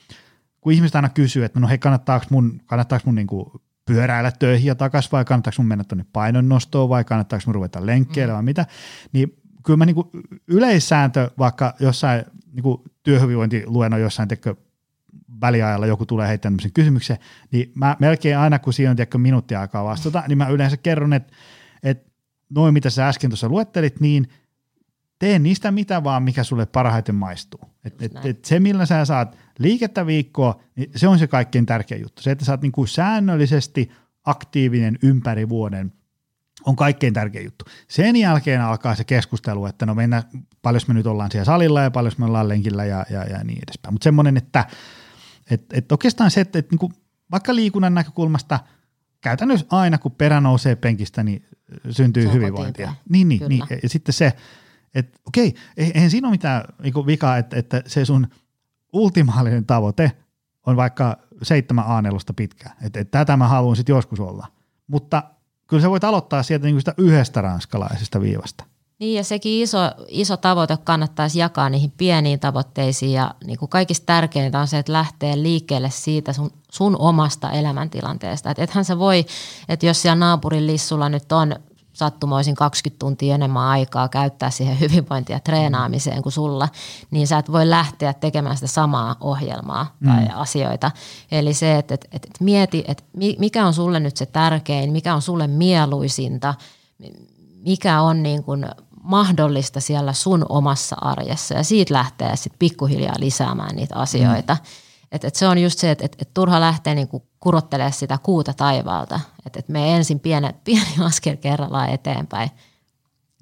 kun ihmiset aina kysyy, että no hei, kannattaako mun, kannattaako mun niin kuin pyöräillä töihin ja takaisin, vai kannattaako mun mennä tuonne painonnostoon, vai kannattaako mun ruveta lenkkeelle, vai mitä, niin kyllä mä niin kuin yleissääntö, vaikka jossain niin kuin työhyvinvointiluennon jossain tekö väliajalla joku tulee heittämään tämmöisen kysymyksen, niin mä melkein aina, kun siinä on tiedäkö minuuttia aikaa vastata, niin mä yleensä kerron, että, että noin mitä sä äsken tuossa luettelit, niin tee niistä mitä vaan, mikä sulle parhaiten maistuu. Et, et, et se, millä sä saat liikettä viikkoa, niin se on se kaikkein tärkeä juttu. Se, että sä oot niin kuin säännöllisesti aktiivinen ympäri vuoden, on kaikkein tärkeä juttu. Sen jälkeen alkaa se keskustelu, että no mennään, paljon me nyt ollaan siellä salilla ja paljon me ollaan lenkillä ja, ja, ja niin edespäin. Mutta semmoinen, että et, et oikeastaan se, että et niinku, vaikka liikunnan näkökulmasta käytännössä aina, kun perä nousee penkistä, niin syntyy hyvinvointia. Niin, niin, niin. Ja sitten se, että okei, eihän siinä ole mitään niinku vikaa, että, että se sun ultimaalinen tavoite on vaikka seitsemän A neljä pitkään. Että et tätä mä haluan sitten joskus olla. Mutta kyllä sä voit aloittaa sieltä niinku sitä yhdestä ranskalaisesta viivasta. Niin ja sekin iso, iso tavoite kannattaisi jakaa niihin pieniin tavoitteisiin ja niinku kaikista tärkeintä on se, että lähtee liikkeelle siitä sun, sun omasta elämäntilanteesta. Et ethän sä voi, että jos siellä naapurin lissulla nyt on sattumoisin kaksikymmentä tuntia enemmän aikaa käyttää siihen hyvinvointiin ja treenaamiseen kuin sulla, niin sä et voi lähteä tekemään sitä samaa ohjelmaa tai mm. asioita. Eli se, että et, et mieti, että mikä on sulle nyt se tärkein, mikä on sulle mieluisinta, mikä on niin kuin mahdollista siellä sun omassa arjessa ja siitä lähtee sitten pikkuhiljaa lisäämään niitä asioita. Mm. Et, et se on just se, että et, et turha lähtee niinku kurottelemaan sitä kuuta taivaalta. Että et me ensin pieni, pieni askel kerrallaan eteenpäin.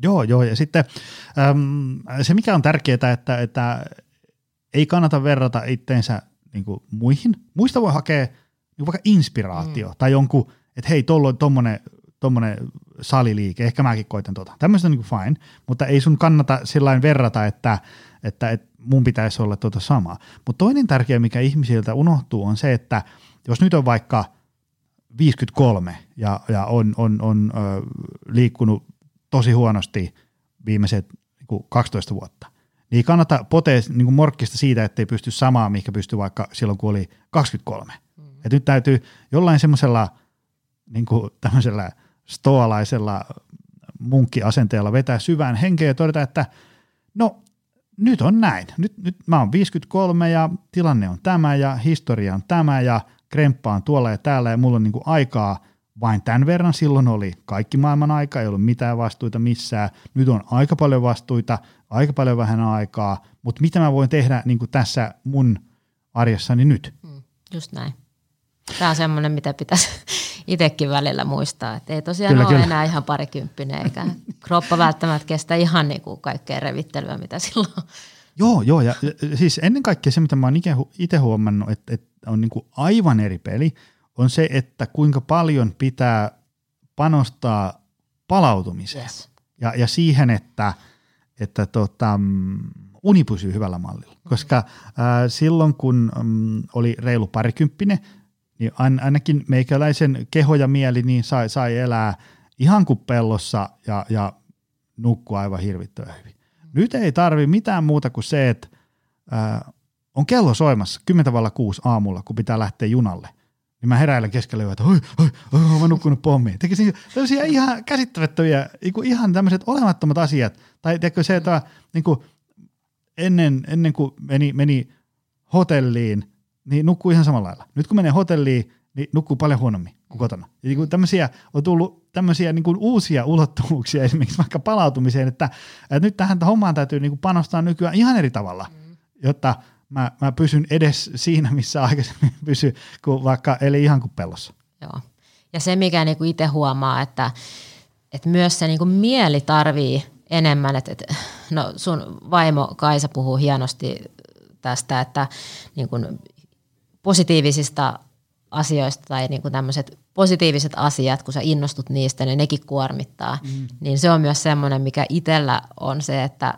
Joo, joo. Ja sitten äm, se, mikä on tärkeää, että, että ei kannata verrata itteensä niinku muihin. Muista voi hakea niinku vaikka inspiraatio mm. tai jonkun, että hei, tuolla on tommonen, tommonen saliliike. Ehkä mäkin koitan tuota. Tämmöistä on niinku fine, mutta ei sun kannata sillain verrata, että... että et, mun pitäisi olla tuota samaa. Mutta toinen tärkeä, mikä ihmisiltä unohtuu, on se, että jos nyt on vaikka viisikymmentäkolme ja, ja on, on, on ö, liikkunut tosi huonosti viimeiset niin kaksitoista vuotta, niin kannattaa potea niin morkkista siitä, ettei pysty samaa, mikä pystyi vaikka silloin, kun oli kaksikymmentäkolme. Mm. Et nyt täytyy jollain semmoisella niin tämmöisellä stoalaisella munkkiasenteella vetää syvään henkeä ja todeta, että no, nyt on näin. Nyt, nyt mä oon viisikymmentäkolme ja tilanne on tämä ja historia on tämä ja kremppa on tuolla ja täällä ja mulla on niinku aikaa vain tämän verran. Silloin oli kaikki maailman aika, ei ollut mitään vastuita missään. Nyt on aika paljon vastuita, aika paljon vähän aikaa, mutta mitä mä voin tehdä niinku tässä mun arjessani nyt? Just näin. Tämä on semmoinen, mitä pitäisi itsekin välillä muistaa, että ei tosiaan kyllä, ole kyllä. enää ihan parikymppinen eikä kroppa välttämättä kestä ihan niin kuin kaikkea revittelyä, mitä silloin on. Joo, joo ja siis ennen kaikkea se, mitä mä oon itse huomannut, että, että on niin kuin aivan eri peli, on se, että kuinka paljon pitää panostaa palautumiseen yes. ja, ja siihen, että, että tota, uni pysyy hyvällä mallilla, koska äh, silloin kun ähm, oli reilu parikymppinen, niin ainakin meikäläisen keho ja mieli niin sai, sai elää ihan kuin pellossa ja, ja nukkua aivan hirvittävän hyvin. Nyt ei tarvi mitään muuta kuin se, että äh, on kello soimassa kymmenen kuusi aamulla, kun pitää lähteä junalle. Niin mä heräilen keskellä yötä, että oi, oi, oi, mä oon nukkunut pommiin. Tekisin tämmöisiä ihan käsittämättömiä, ihan tämmöiset olemattomat asiat. Tai tiedätkö se, että niin kuin ennen, ennen kuin meni, meni hotelliin, niin nukkuu ihan samalla lailla. Nyt kun menee hotelliin, niin nukkuu paljon huonommin kuin kotona. Ja niin kuin tämmöisiä on tullut tämmöisiä niin kuin uusia ulottuvuuksia esimerkiksi vaikka palautumiseen, että, että nyt tähän hommaan täytyy niin kuin panostaa nykyään ihan eri tavalla, jotta mä, mä pysyn edes siinä, missä aikaisemmin pysy, kun vaikka eli ihan kuin pellossa. Joo. Ja se, mikä niin kuin itse huomaa, että, että myös se niin kuin mieli tarvii enemmän, että, että no sun vaimo Kaisa puhuu hienosti tästä, että niin kuin positiivisista asioista tai niinku tämmöiset positiiviset asiat, kun sä innostut niistä, niin nekin kuormittaa. Mm. Niin se on myös semmoinen, mikä itsellä on se, että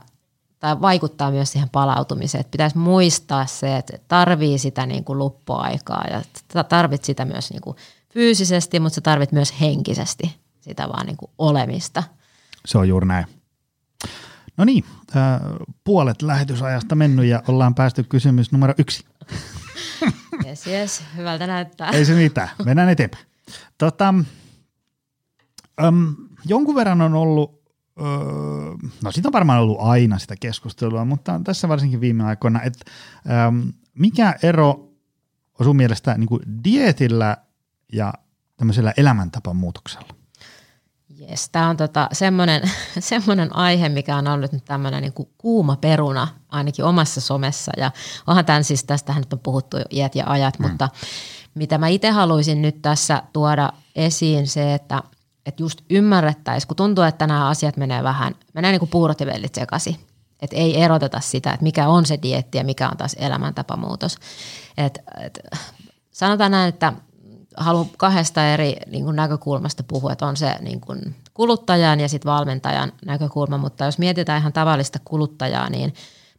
tai vaikuttaa myös siihen palautumiseen. Että pitäisi muistaa se, että tarvii sitä niinku luppuaikaa ja tarvit sitä myös niinku fyysisesti, mutta sä tarvit myös henkisesti sitä vaan niinku olemista. Se on juuri näin. No niin, äh, puolet lähetysajasta mennyt ja ollaan päästy kysymys numero yksi. Jes, jes, hyvältä näyttää. Ei se mitään, mennään eteenpäin. Tota, äm, jonkun verran on ollut, öö, no siitä on varmaan ollut aina sitä keskustelua, mutta tässä varsinkin viime aikoina, että mikä ero on sun mielestä niin kuin dieetillä ja tämmöisellä elämäntapamuutoksella? Jes, tämä on tota, semmoinen, semmoinen aihe, mikä on ollut nyt tämmöinen niin kuin kuuma peruna ainakin omassa somessa. Ja onhan tämän siis, tästähän nyt on puhuttu iät ja ajat, mm. mutta mitä mä itse haluaisin nyt tässä tuoda esiin se, että et just ymmärrettäisiin, kun tuntuu, että nämä asiat menee vähän, menee niin kuin puurot ja vellit sekaisin. Että ei eroteta sitä, että mikä on se dieetti ja mikä on taas elämäntapamuutos. Et, et, sanotaan näin, että haluan kahdesta eri niin kuin näkökulmasta puhua, että on se niin kuin kuluttajan ja sit valmentajan näkökulma, mutta jos mietitään ihan tavallista kuluttajaa, niin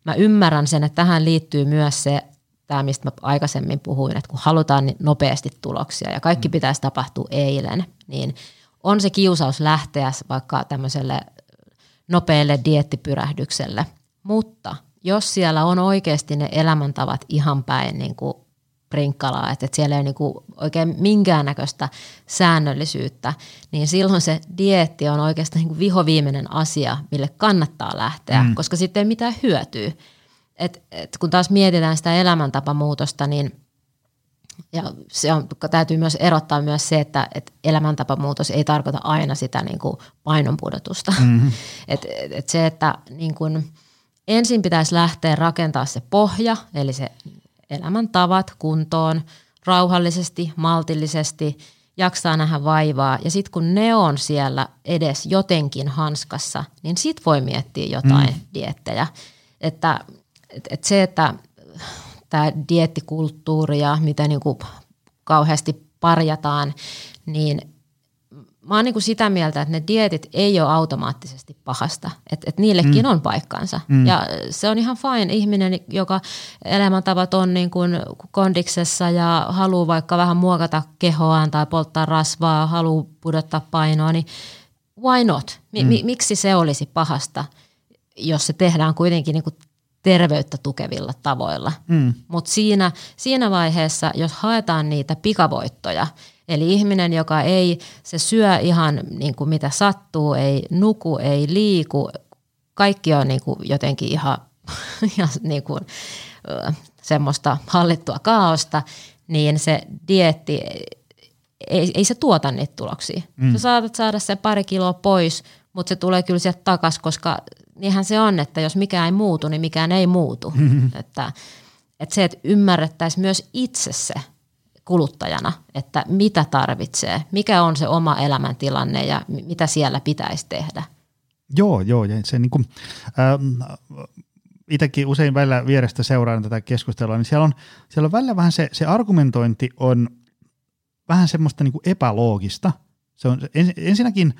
mä ymmärrän sen, että tähän liittyy myös se, tämä mistä mä aikaisemmin puhuin, että kun halutaan nopeasti tuloksia ja kaikki pitäisi tapahtua eilen, niin on se kiusaus lähteä vaikka tämmöiselle nopealle dieettipyrähdykselle, mutta jos siellä on oikeasti ne elämäntavat ihan päin niin kuin prinkkalaa, että siellä ei ole niinku oikein minkäännäköistä säännöllisyyttä, niin silloin se dieetti on oikeastaan niinku vihoviimeinen asia, mille kannattaa lähteä, mm. koska sitten ei mitään hyötyä. Et, et kun taas mietitään sitä elämäntapamuutosta, niin ja se on, täytyy myös erottaa myös se, että et elämäntapamuutos ei tarkoita aina sitä niinku painonpudotusta. Mm-hmm. Et, et, et se, että niinku, ensin pitäisi lähteä rakentaa se pohja, eli se elämäntavat kuntoon, rauhallisesti, maltillisesti, jaksaa nähdä vaivaa. Ja sitten kun ne on siellä edes jotenkin hanskassa, niin sit voi miettiä jotain mm. diettejä. Että et, et se, että tämä dieettikulttuuri ja mitä niinku kauheasti parjataan, niin mä oon niinku sitä mieltä, että ne dietit ei ole automaattisesti pahasta, että et niillekin mm. on paikkansa. Mm. Ja se on ihan fine ihminen, joka elämäntavat on niin kuin kondiksessa ja haluaa vaikka vähän muokata kehoaan tai polttaa rasvaa, haluaa pudottaa painoa, niin why not? Mi- mm. Miksi se olisi pahasta, jos se tehdään kuitenkin niin kuin terveyttä tukevilla tavoilla? Mm. Mutta siinä, siinä vaiheessa, jos haetaan niitä pikavoittoja, eli ihminen, joka ei, se syö ihan niin kuin mitä sattuu, ei nuku, ei liiku, kaikki on niin kuin jotenkin ihan, ihan niin kuin, semmoista hallittua kaaosta, niin se dieetti, ei, ei se tuota niitä tuloksia. Mm. Sä saatat saada sen pari kiloa pois, mutta se tulee kyllä sieltä takaisin, koska niinhän se on, että jos mikään ei muutu, niin mikään ei muutu. Mm-hmm. Että, että se, että ymmärrettäisiin myös itse se kuluttajana, että mitä tarvitsee, mikä on se oma elämäntilanne ja mitä siellä pitäisi tehdä. Joo, joo. Ja se niin kuin, ähm, itsekin usein välillä vierestä seuraan tätä keskustelua, niin siellä on, siellä on välillä vähän se, se argumentointi on vähän semmoista niin kuin epäloogista. Se on, ens, ensinnäkin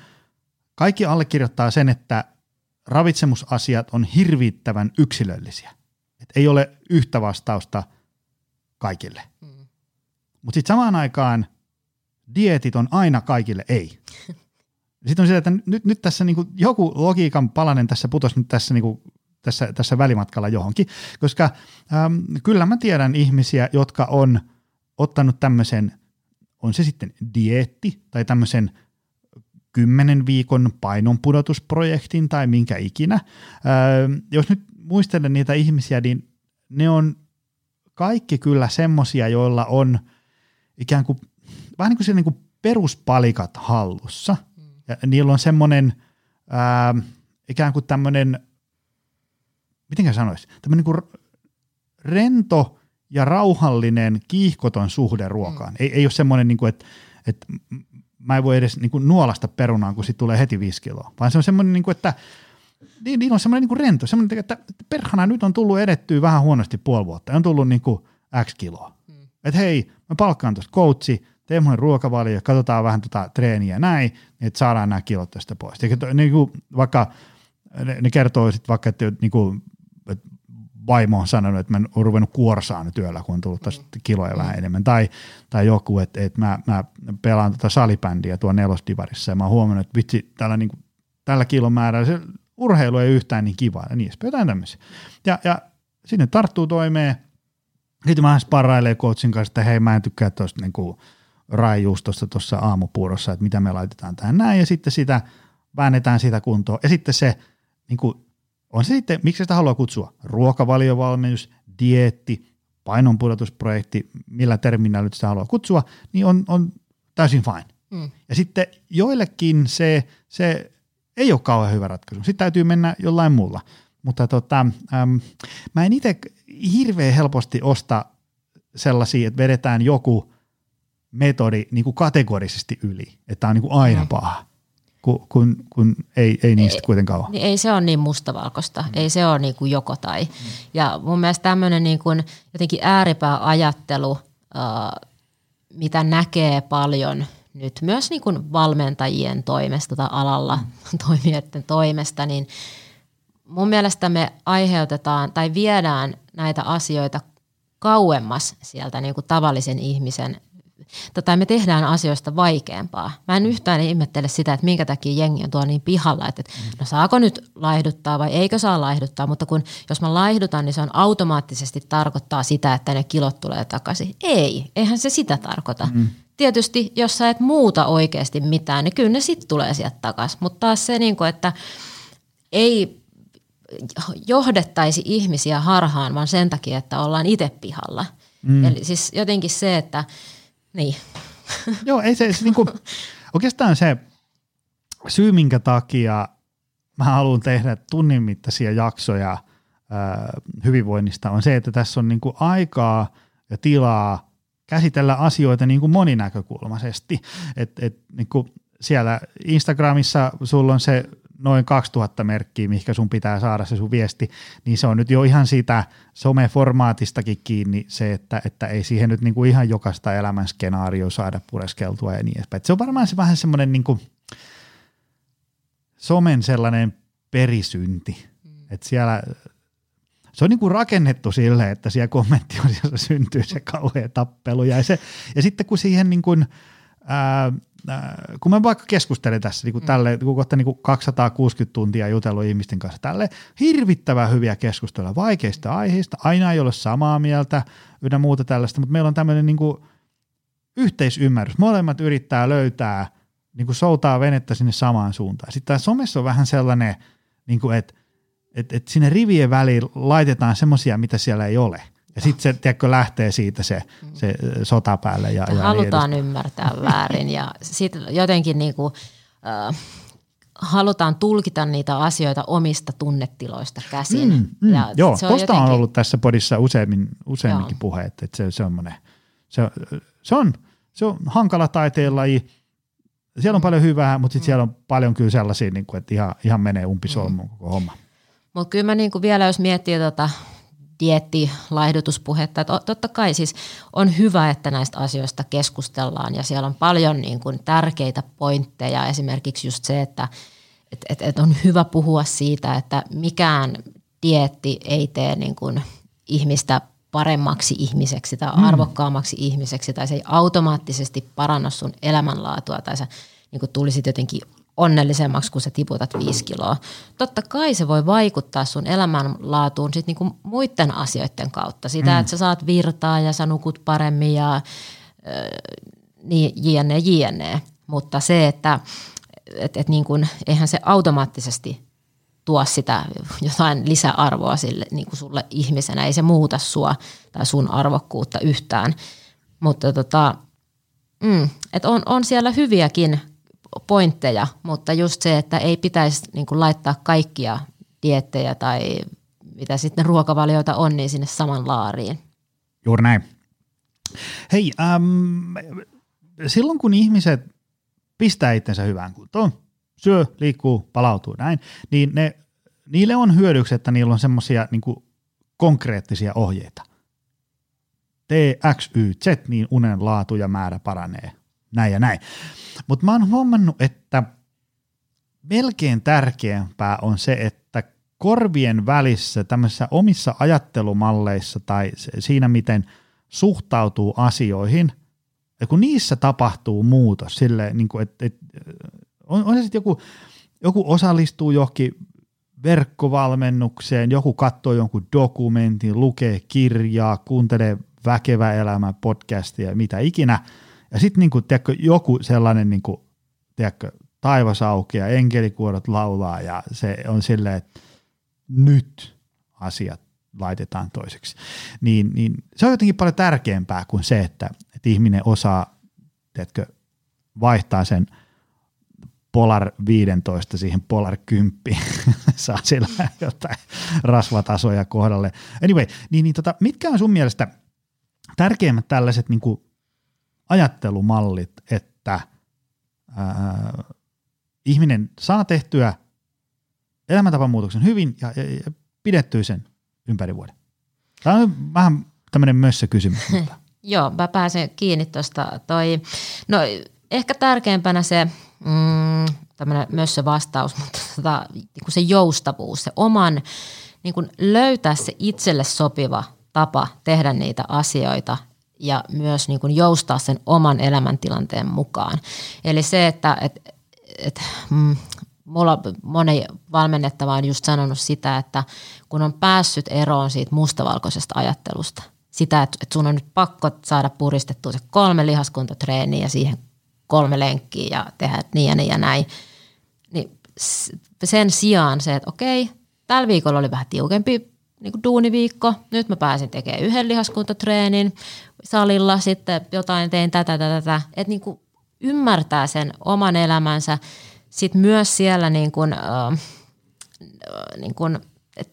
kaikki allekirjoittaa sen, että ravitsemusasiat on hirvittävän yksilöllisiä. Et ei ole yhtä vastausta kaikille. Mm. Mutta sitten samaan aikaan dieetit on aina kaikille ei. Sitten on sitä, että nyt, nyt tässä niinku joku logiikan palanen tässä putosi nyt tässä, niinku, tässä, tässä välimatkalla johonkin, koska äm, kyllä mä tiedän ihmisiä, jotka on ottanut tämmöisen, on se sitten dieetti tai tämmöisen kymmenen viikon painonpudotusprojektin tai minkä ikinä. Öö, jos nyt muistelen niitä ihmisiä, niin ne on kaikki kyllä semmoisia, joilla on ikään kuin vähän niin kuin, niin kuin peruspalikat hallussa. Ja niillä on semmoinen öö, ikään kuin tämmöinen, mitenkä sanoisi, tämmöinen niin kuin rento ja rauhallinen kiihkoton suhde ruokaan. Mm. Ei, ei ole semmoinen, niin kuin, että, että mä en voi edes niin kuin nuolasta perunaan, kun sit tulee heti viisi kiloa. Vaan se on semmoinen, niin kuin, että niillä on semmoinen niin kuin rento, semmoinen, että perhana nyt on tullut edettyä vähän huonosti puoli vuotta. On tullut niin kuin X kiloa. Mm. Että hei, mä palkkaan tuosta coachi, teemme mun ruokavalio ja katsotaan vähän tota treeniä näin, että saadaan nämä kilot tästä pois. Eli niin kuin vaikka ne, ne kertoo sitten vaikka, että, niin kuin, että vaimo on sanonut, että mä oon ruvennut kuorsaan työllä, kun on tullut taas kiloja vähän enemmän. Tai, tai joku, että, että mä, mä pelaan tota salibändiä tuon nelosdivarissa ja mä oon huomannut, että vitsi, tällä, niin kuin, tällä kilomäärällä se urheilu ei yhtään niin kivaa. Ja niin, jotain tämmöisiä. Ja, ja sinne tarttuu toimeen. Sitten mä sparrailen coachin kanssa, että hei, mä en tykkää tuosta niin kuin raijuustosta tuossa aamupuurossa, että mitä me laitetaan tähän näin. Ja sitten sitä väännetään sitä kuntoon. Ja sitten se niin kuin, on se sitten, miksi sitä haluaa kutsua? Ruokavaliovalmennus, dieetti, painonpudotusprojekti, millä terminä nyt sitä haluaa kutsua, niin on, on täysin fine. Mm. Ja sitten joillekin se, se ei ole kauhean hyvä ratkaisu. Sitten täytyy mennä jollain muulla. Mutta tota, äm, mä en itse hirveän helposti osta sellaisia, että vedetään joku metodi niin kuin kategorisesti yli. Että on niin kuin aina mm. paha, kun, kun, kun ei, ei niistä ei, kuitenkaan ole. Niin ei se ole niin mustavalkoista. Mm. Ei se ole niin kuin joko tai. Mm. Ja mun mielestä tämmöinen niin kuin jotenkin ääripää ajattelu, äh, mitä näkee paljon nyt myös niin kuin valmentajien toimesta tai alalla mm. toimijoiden toimesta, niin mun mielestä me aiheutetaan tai viedään näitä asioita kauemmas sieltä niin kuin tavallisen ihmisen, tai me tehdään asioista vaikeampaa. Mä en yhtään ihmettele sitä, että minkä takia jengi on tuolla niin pihalla, että no saako nyt laihduttaa vai eikö saa laihduttaa, mutta kun jos mä laihdutan, niin se on automaattisesti tarkoittaa sitä, että ne kilot tulee takaisin. Ei, eihän se sitä tarkoita. Mm. Tietysti, jos sä et muuta oikeasti mitään, niin kyllä ne sitten tulee sieltä takaisin, mutta taas se, niin kuin, että ei johdettaisi ihmisiä harhaan, vaan sen takia, että ollaan itse pihalla. Mm. Eli siis jotenkin se, että niin. Joo, ei se, se niinku, oikeastaan se syy, minkä takia mä haluan tehdä tunnin mittaisia jaksoja äh, hyvinvoinnista, on se, että tässä on niinku aikaa ja tilaa käsitellä asioita niinku moninäkökulmaisesti. Et, et, niinku siellä Instagramissa sulla on se noin kaksituhatta merkkiä, mihinkä sun pitää saada se sun viesti, niin se on nyt jo ihan sitä someformaatistakin kiinni se, että, että ei siihen nyt niinku ihan jokaista elämän skenaarioa saada pureskeltua ja niin edespäin. Se on varmaan se vähän semmoinen niinku somen sellainen perisynti, mm. että siellä se on niinku rakennettu sille, että siellä kommenttiosiossa syntyy se kauhea tappelu ja, se, ja sitten kun siihen niinku, ää, kun mä vaikka keskustelin tässä, niin kun, tälle, kun kohta niin kun kaksisataakuusikymmentä tuntia jutellut ihmisten kanssa, tälle hirvittävän hyviä keskusteluja vaikeista aiheista, aina ei ole samaa mieltä ynnä muuta tällaista, mutta meillä on tämmöinen niin kuin yhteisymmärrys. Molemmat yrittää löytää, niin kuin soutaa venettä sinne samaan suuntaan. Sitten tämä somessa on vähän sellainen, niin kuin, että, että, että sinne rivien väliin laitetaan semmoisia, mitä siellä ei ole. Ja sitten se, tiedätkö, lähtee siitä se, se sota päälle. Ja, ja halutaan niin ymmärtää väärin ja sitten jotenkin niinku, äh, halutaan tulkita niitä asioita omista tunnetiloista käsin. Mm, mm, ja joo, se on tosta jotenkin on ollut tässä podissa useammin, useamminkin puhe, että se, se, se, se, on, se on hankala taiteenlaji. Siellä on paljon hyvää, mutta sitten mm. siellä on paljon kyllä sellaisia, niin kuin, että ihan, ihan menee umpisolmuun mm. koko homma. Mutta kyllä mä niinku vielä, jos miettii tota dieetti, laihdutuspuhetta. Totta kai siis on hyvä, että näistä asioista keskustellaan ja siellä on paljon niin kuin tärkeitä pointteja. Esimerkiksi just se, että et, et, et on hyvä puhua siitä, että mikään dieetti ei tee niin kuin ihmistä paremmaksi ihmiseksi tai arvokkaammaksi mm. ihmiseksi tai se ei automaattisesti paranna sun elämänlaatua tai sä niin kuin tulisit jotenkin onnellisemmaksi, kun sä tiputat viisi kiloa. Totta kai se voi vaikuttaa sun elämänlaatuun sit niinku muiden asioiden kautta. Sitä, mm. että sä saat virtaa ja sä nukut paremmin ja äh, niin, jne, jne. Mutta se, että et, et niin kun, eihän se automaattisesti tuo sitä jotain lisäarvoa sille, niin kun sulle ihmisenä. Ei se muuta sua tai sun arvokkuutta yhtään. Mutta tota, mm, et on, on siellä hyviäkin pointteja, mutta just se, että ei pitäisi niin kuin laittaa kaikkia diettejä tai mitä sitten ruokavalioita on, niin sinne saman laariin. Juuri näin. Hei, äm, silloin kun ihmiset pistää itsensä hyvään kuntoon, syö, liikkuu, palautuu näin, niin ne, niille on hyödyksi, että niillä on semmoisia niin kuin konkreettisia ohjeita. T X Y Z, niin unen laatu ja määrä paranee. Näin ja näin. Mutta mä oon huomannut, että melkein tärkeämpää on se, että korvien välissä tämmöisissä omissa ajattelumalleissa tai siinä, miten suhtautuu asioihin, kun niissä tapahtuu muutos silleen, niin kuin, että, että on, on se sitten joku, joku osallistuu johonkin verkkovalmennukseen, joku katsoo jonkun dokumentin, lukee kirjaa, kuuntelee Väkevä elämä -podcastia ja mitä ikinä. Ja sitten niinku, joku sellainen niinku, tiedätkö, taivas aukeaa, enkelikuorot laulaa ja se on silleen, että nyt asiat laitetaan toiseksi. Niin, niin se on jotenkin paljon tärkeämpää kuin se, että, että ihminen osaa, tiedätkö, vaihtaa sen Polar viisitoista siihen Polar kymmenen, saa siellä jotain rasvatasoja kohdalle. Anyway, niin, niin tota, mitkä on sun mielestä tärkeimmät tällaiset niin kuin ajattelumallit, että ää, ihminen saa tehtyä elämäntapamuutoksen hyvin ja, ja, ja pidettyä sen ympäri vuoden? Tämä on vähän tämmöinen mössökysymys. Joo, mä pääsen kiinni tuosta. Toi, no ehkä tärkeimpänä se mm, tämmöinen mössövastaus, mutta tota, niin kuin se joustavuus, se oman niin kuin löytää se itselle sopiva tapa tehdä niitä asioita ja myös niin kuin joustaa sen oman elämäntilanteen mukaan. Eli se, että et, et, mm, mulla moni valmennettava on just sanonut sitä, että kun on päässyt eroon siitä mustavalkoisesta ajattelusta, sitä, että sun on nyt pakko saada puristettua se kolme lihaskuntotreeniä ja siihen kolme lenkkiä ja tehdä niin ja niin ja näin, niin sen sijaan se, että okei, tällä viikolla oli vähän tiukempi niin kuin duuniviikko, nyt mä pääsin tekemään yhden lihaskuntotreenin salilla, sitten jotain tein tätä, tätä, tätä, että niin kuin ymmärtää sen oman elämänsä, sitten myös siellä niin kuin, äh, niin kuin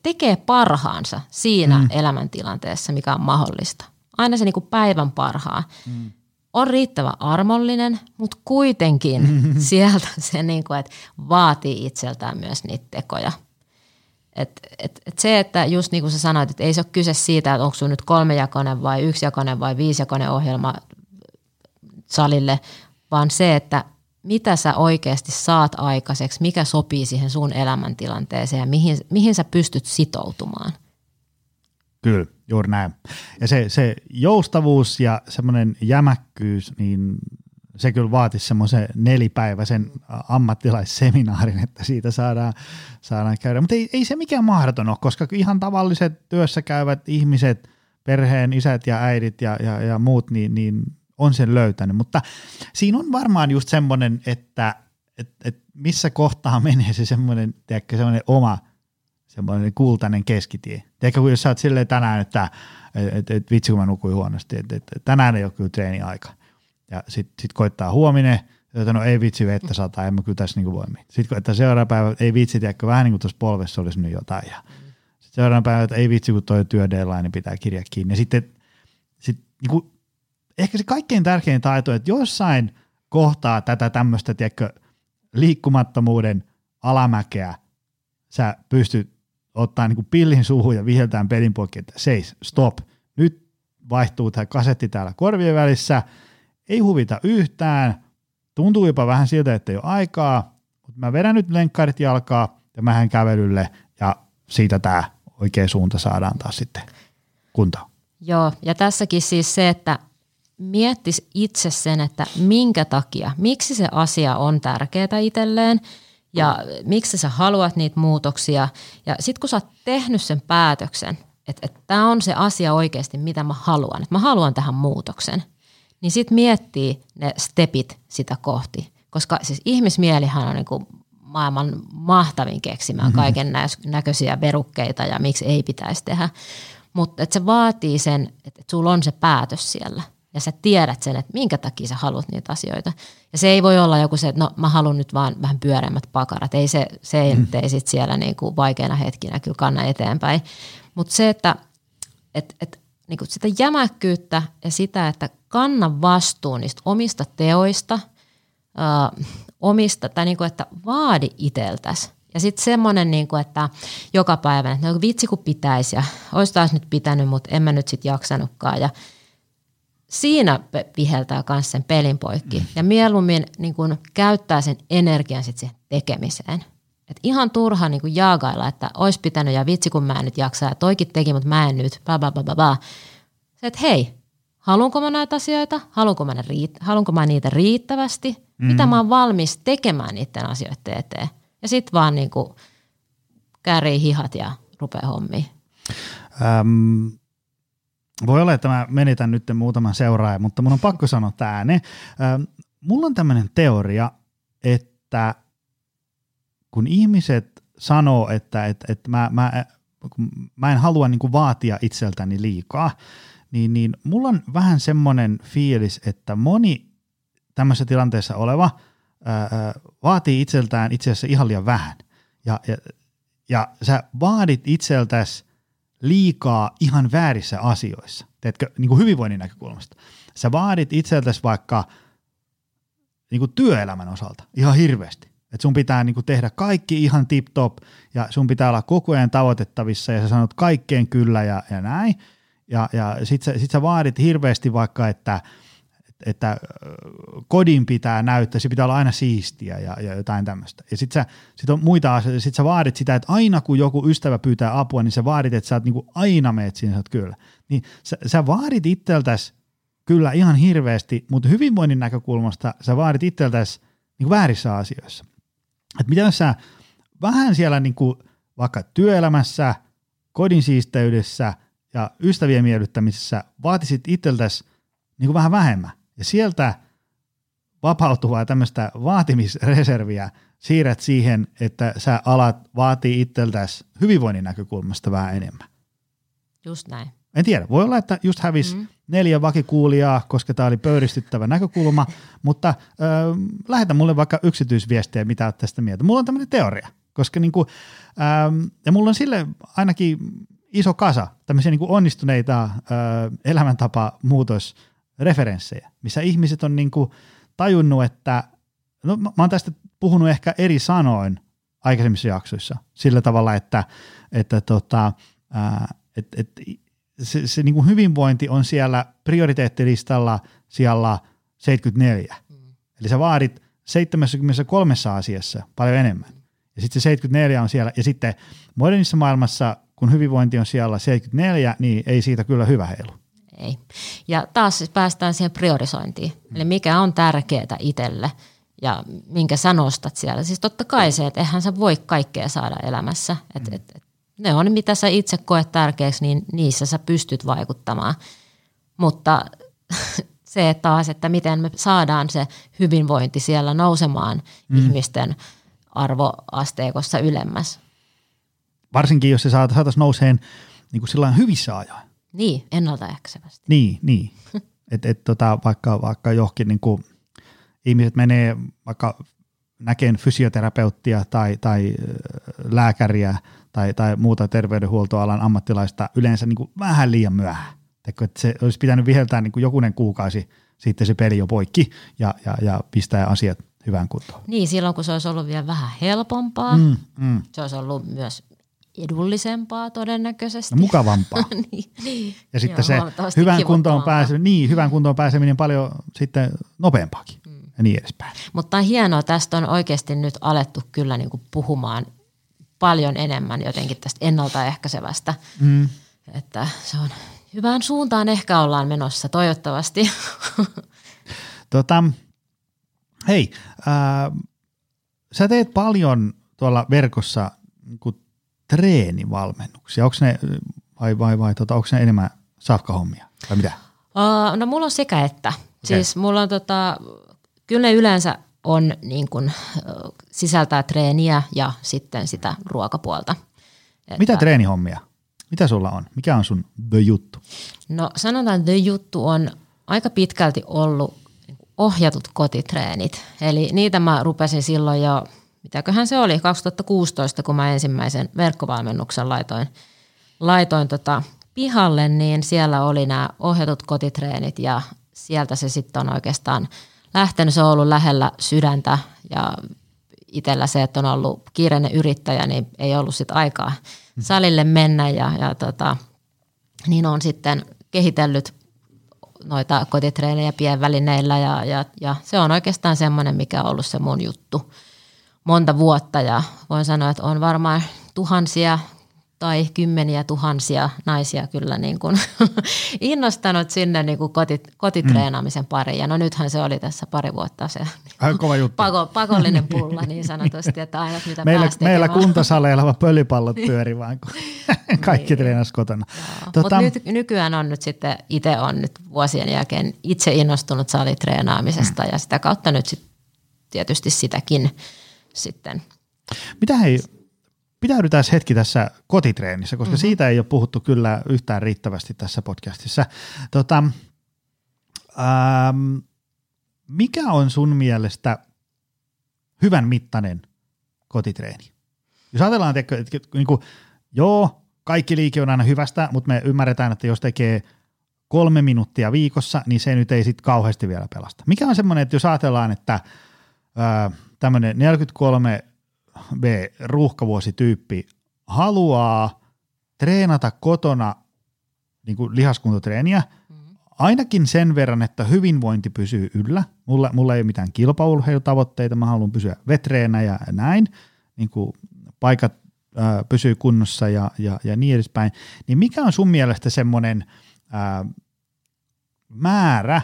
tekee parhaansa siinä mm. elämäntilanteessa, mikä on mahdollista. Aina se niin kuin päivän parhaa. Mm. On riittävän armollinen, mutta kuitenkin mm-hmm. sieltä se niin kuin, että vaatii itseltään myös niitä tekoja. Et, et, et se, että just niin kuin sä sanoit, että ei se ole kyse siitä, että onko sun nyt kolmejakoinen vai yksijakoinen vai viisijakoinen ohjelma salille, vaan se, että mitä sä oikeasti saat aikaiseksi, mikä sopii siihen sun elämäntilanteeseen ja mihin, mihin sä pystyt sitoutumaan. Kyllä, juuri näin. Ja se, se joustavuus ja semmoinen jämäkkyys, niin se kyllä vaatisi semmoisen nelipäiväisen ammattilaisseminaarin, että siitä saadaan, saadaan käydä. Mutta ei, ei se mikään mahdoton ole, koska ihan tavalliset työssä käyvät ihmiset, perheen isät ja äidit ja, ja, ja muut, niin, niin on sen löytänyt. Mutta siinä on varmaan just semmoinen, että et, et missä kohtaa menee se semmoinen, tiedätkö, semmoinen oma semmoinen kultainen keskitie. Tiedätkö, kun jos sä oot silleen tänään, että et, et, vitsi kun mä nukuin huonosti, että et, tänään ei ole kyllä treeniaika. Ja sit, sit koittaa huominen, että no ei vitsi, vettä sataa, en mä kyllä tässä niinku voi. Sitten koittaa seuraava päivä, ei vitsi, tiedätkö, vähän niin kuin tuossa polvessa olisi nyt jotain. Ja sitten seuraava päivä, että ei vitsi, kun toi työ deadline pitää kirjaa kiinni. Ja sitten sit, niinku, ehkä se kaikkein tärkein taito, että jossain kohtaa tätä tämmöistä, tiedätkö, liikkumattomuuden alamäkeä sä pystyt ottaa niin kuin pillin suuhun ja viheltään pelin poikki, että seis, stop, nyt vaihtuu tämä kasetti täällä korvien välissä, ei huvita yhtään, tuntuu jopa vähän siltä, että ei ole aikaa, mutta mä vedän nyt lenkkarit jalkaa ja mä hän kävelylle ja siitä tämä oikea suunta saadaan taas sitten kuntoon. Joo, ja tässäkin siis se, että miettisi itse sen, että minkä takia, miksi se asia on tärkeää itselleen, ja miksi sä haluat niitä muutoksia. Ja sit kun sä oot tehnyt sen päätöksen, että, että tää on se asia oikeasti, mitä mä haluan, että mä haluan tähän muutoksen, niin sit miettii ne stepit sitä kohti. Koska siis ihmismielihän on niin kuin maailman mahtavin keksimään kaiken näköisiä verukkeita ja miksi ei pitäisi tehdä. Mutta että se vaatii sen, että sulla on se päätös siellä. Ja sä tiedät sen, että minkä takia sä haluat niitä asioita. Ja se ei voi olla joku se, että no mä haluan nyt vaan vähän pyöreämmät pakarat. Ei se, se ei, mm. ei sit siellä niinku vaikeina hetkinä kyllä kanna eteenpäin. Mutta se, että et, et, niinku sitä jämäkkyyttä ja sitä, että kanna vastuu niistä omista teoista, ö, omista, tai niinku, että vaadi iteltäs. Ja sitten semmoinen, niinku, että joka päivä, että no, vitsi kun pitäisi ja olisi taas nyt pitänyt, mutta en mä nyt sit jaksanutkaan ja siinä viheltää myös sen pelin poikki ja mieluummin niin kun käyttää sen energian sit siihen tekemiseen. Et ihan turha niin kun jaagailla, että olisi pitänyt ja vitsi kun mä en nyt jaksaa ja toikin teki, mutta mä en nyt. Bla, bla, bla, bla. Se, että hei, haluanko mä näitä asioita, haluanko mä, riitt- haluanko mä niitä riittävästi, mm-hmm. mitä mä oon valmis tekemään niiden asioiden eteen. Ja sit vaan niin kun käärii hihat ja rupeaa hommiin. Um. Voi olla, että mä menetän nyt muutaman seuraajan, mutta mun on pakko sanoa tää ääneen. Mulla on tämmöinen teoria, että kun ihmiset sanoo, että, että, että mä, mä kun mä en halua niin kuin vaatia itseltäni liikaa, niin, niin mulla on vähän semmoinen fiilis, että moni tämmöisessä tilanteessa oleva ää, vaatii itseltään itse asiassa ihan liian vähän. Ja, ja, ja sä vaadit itseltäsi liikaa ihan väärissä asioissa, teetkö, niin kuin hyvinvoinnin näkökulmasta. Sä vaadit itseltäsi vaikka niin kuin työelämän osalta ihan hirveästi. Et sun pitää niinku tehdä kaikki ihan tip-top ja sun pitää olla koko ajan tavoitettavissa ja sä sanot kaikkeen kyllä ja, ja näin. Ja, ja sit, sä, sit sä vaadit hirveästi vaikka, että, että kodin pitää näyttää, se pitää olla aina siistiä ja, ja jotain tämmöistä. Ja sit sä, sit on muita asioita, sit sä vaadit sitä, että aina kun joku ystävä pyytää apua, niin sä vaadit, että sä oot niinku aina meet siinä, sä oot kyllä. Niin sä, sä vaadit itseltäs kyllä ihan hirveästi, mutta hyvinvoinnin näkökulmasta sä vaadit itseltäs niinku väärissä asioissa. Että mitä sä vähän siellä niinku vaikka työelämässä, kodin siisteydessä ja ystävien miellyttämisessä vaatisit itseltäsi niinku vähän vähemmän. Ja sieltä vapautuvaa tämmöistä vaatimisreserviä siirrät siihen, että sä alat vaatii itseltäsi hyvinvoinnin näkökulmasta vähän enemmän. Just näin. En tiedä, voi olla, että just hävisi mm. neljä vakikuulijaa, koska tämä oli pöyristyttävä näkökulma, mutta ö, lähetä mulle vaikka yksityisviestejä, mitä olet tästä mieltä. Mulla on tämmöinen teoria, koska niinku, ö, ja mulla on sille ainakin iso kasa tämmöisiä niinku onnistuneita ö, elämäntapamuutosreferenssejä, missä ihmiset on niinku tajunnut, että, no mä oon tästä puhunut ehkä eri sanoin aikaisemmissa jaksoissa, sillä tavalla, että, että tota, ö, et, et, se, se niin kuin hyvinvointi on siellä prioriteettilistalla siellä seitsemänkymmentäneljä. Mm. Eli sä vaadit seitsemässäkymmenessäkolmessa asiassa paljon enemmän. Ja sitten se seitsemänkymmentäneljä on siellä. Ja sitten modernissa maailmassa, kun hyvinvointi on siellä seitsemänkymmentäneljä, niin ei siitä kyllä hyvä heilu. Ei. Ja taas siis päästään siihen priorisointiin. Mm. Eli mikä on tärkeää itselle ja minkä sä nostat siellä. Siis totta kai se, että eihän sä voi kaikkea saada elämässä. Että mm. et, ne on, mitä sä itse koet tärkeäksi, niin niissä sä pystyt vaikuttamaan. Mutta se taas, että miten me saadaan se hyvinvointi siellä nousemaan mm. ihmisten arvoasteikossa ylemmäs. Varsinkin, jos se saataisiin nouseen niin kuin sillain hyvissä ajoin. Niin, ennaltaehkäisevästi. Niin, niin. et, et, tota, vaikka, vaikka johonkin niin kuin ihmiset menee vaikka näkeen fysioterapeuttia tai, tai lääkäriä, Tai, tai muuta terveydenhuoltoalan ammattilaista yleensä niin kuin vähän liian myöhään. Että se olisi pitänyt viheltää niin kuin jokunen kuukausi, sitten se peli jo poikki ja, ja, ja pistää asiat hyvään kuntoon. Niin, silloin kun se olisi ollut vielä vähän helpompaa, mm, mm. se olisi ollut myös edullisempaa todennäköisesti. No, mukavampaa. niin. Ja sitten joo, se hyvään kuntoon, pääse, niin, hyvään kuntoon pääseminen paljon sitten nopeampaakin mm. ja niin edespäin. Mutta on hienoa, tästä on oikeasti nyt alettu kyllä niin kuin puhumaan paljon enemmän jotenkin tästä ennaltaehkäisevästä, mm. että se on hyvään suuntaan ehkä ollaan menossa, toivottavasti. Tota, hei, ää, sä teet paljon tuolla verkossa niin treenivalmennuksia, onko ne, vai, vai, vai, tota, onko ne enemmän safkahommia vai mitä? Uh, no mulla on sekä että, okay. Siis mulla on tota, kyllä yleensä on niin kuin, sisältää treeniä ja sitten sitä ruokapuolta. Mitä että, treenihommia? Mitä sulla on? Mikä on sun the juttu? No sanotaan, the juttu on aika pitkälti ollut ohjatut kotitreenit. Eli niitä mä rupesin silloin jo, mitäköhän se oli, kaksituhattakuusitoista, kun mä ensimmäisen verkkovalmennuksen laitoin, laitoin tota pihalle, niin siellä oli nämä ohjatut kotitreenit ja sieltä se sitten on oikeastaan lähtenyt, se on ollut lähellä sydäntä ja itsellä se, että on ollut kiireinen yrittäjä, niin ei ollut sit aikaa salille mennä ja, ja tota, niin on sitten kehitellyt noita kotitreenejä pienvälineillä ja, ja, ja se on oikeastaan semmoinen, mikä on ollut se mun juttu monta vuotta ja voin sanoa, että on varmaan tuhansia tai kymmeniä tuhansia naisia kyllä niin kuin innostanut sinne niin kuin kotit, kotitreenaamisen pariin. Ja no nythän se oli tässä pari vuotta se kova juttu. Pako, pakollinen pulla niin sanotusti, että aina mitä meillä, pääsi tekemään. Meillä kuntosaleilla vaan pölipallot pyöri vaan, kun kaikki niin treenasi kotona. Tota, mutta nyt, nykyään on nyt sitten, itse on nyt vuosien jälkeen itse innostunut salitreenaamisesta mm. ja sitä kautta nyt sit, tietysti sitäkin sitten. Mitä hei? pitäydytään hetki tässä kotitreenissä, koska mm-hmm. siitä ei ole puhuttu kyllä yhtään riittävästi tässä podcastissa. Tota, ähm, mikä on sun mielestä hyvän mittainen kotitreeni? Jos ajatellaan, että, että, että niin kuin, joo, kaikki liike on aina hyvästä, mutta me ymmärretään, että jos tekee kolme minuuttia viikossa, niin se nyt ei sitten kauheasti vielä pelasta. Mikä on semmoinen, että jos ajatellaan, että ää, tämmöinen neljäkymmentäkolme B-ruuhkavuosityyppi haluaa treenata kotona niin kuin lihaskuntotreeniä, ainakin sen verran, että hyvinvointi pysyy yllä. Mulla, mulla ei ole mitään kilpaurheilutavoitteita, mä haluan pysyä vetreenä ja näin, niin kuin paikat ää, pysyy kunnossa ja, ja, ja niin edespäin. Niin mikä on sun mielestä semmoinen ää, määrä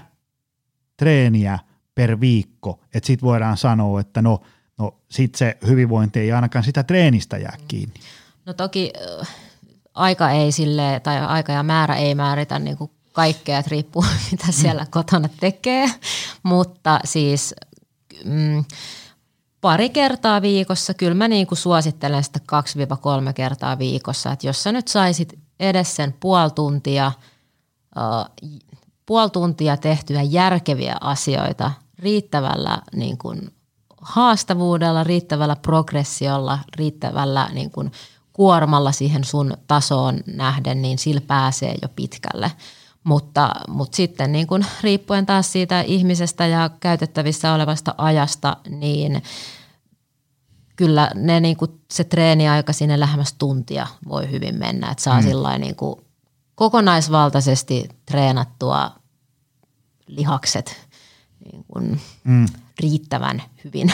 treeniä per viikko, että sit voidaan sanoa, että no, no sit se hyvinvointi ei ainakaan sitä treenistä jää kiinni? No toki aika ei sille tai aika ja määrä ei määritä niinku kaikkea, että riippuu mitä siellä mm. kotona tekee, mutta siis mm, pari kertaa viikossa, kyllä mä niinku suosittelen sitä kaksi kolme kertaa viikossa, että jos sä nyt saisit edes sen puoli tuntia, uh, puoli tuntia tehtyä järkeviä asioita riittävällä niin kun haastavuudella, riittävällä progressiolla, riittävällä niin kun kuormalla siihen sun tasoon nähden, niin sillä pääsee jo pitkälle. Mutta, mutta sitten niin kun riippuen taas siitä ihmisestä ja käytettävissä olevasta ajasta, niin kyllä ne, niin kun se treeniaika sinne lähemmäs tuntia voi hyvin mennä, että saa mm. sillain niin kun kokonaisvaltaisesti treenattua lihakset niin kun mm. riittävän hyvin.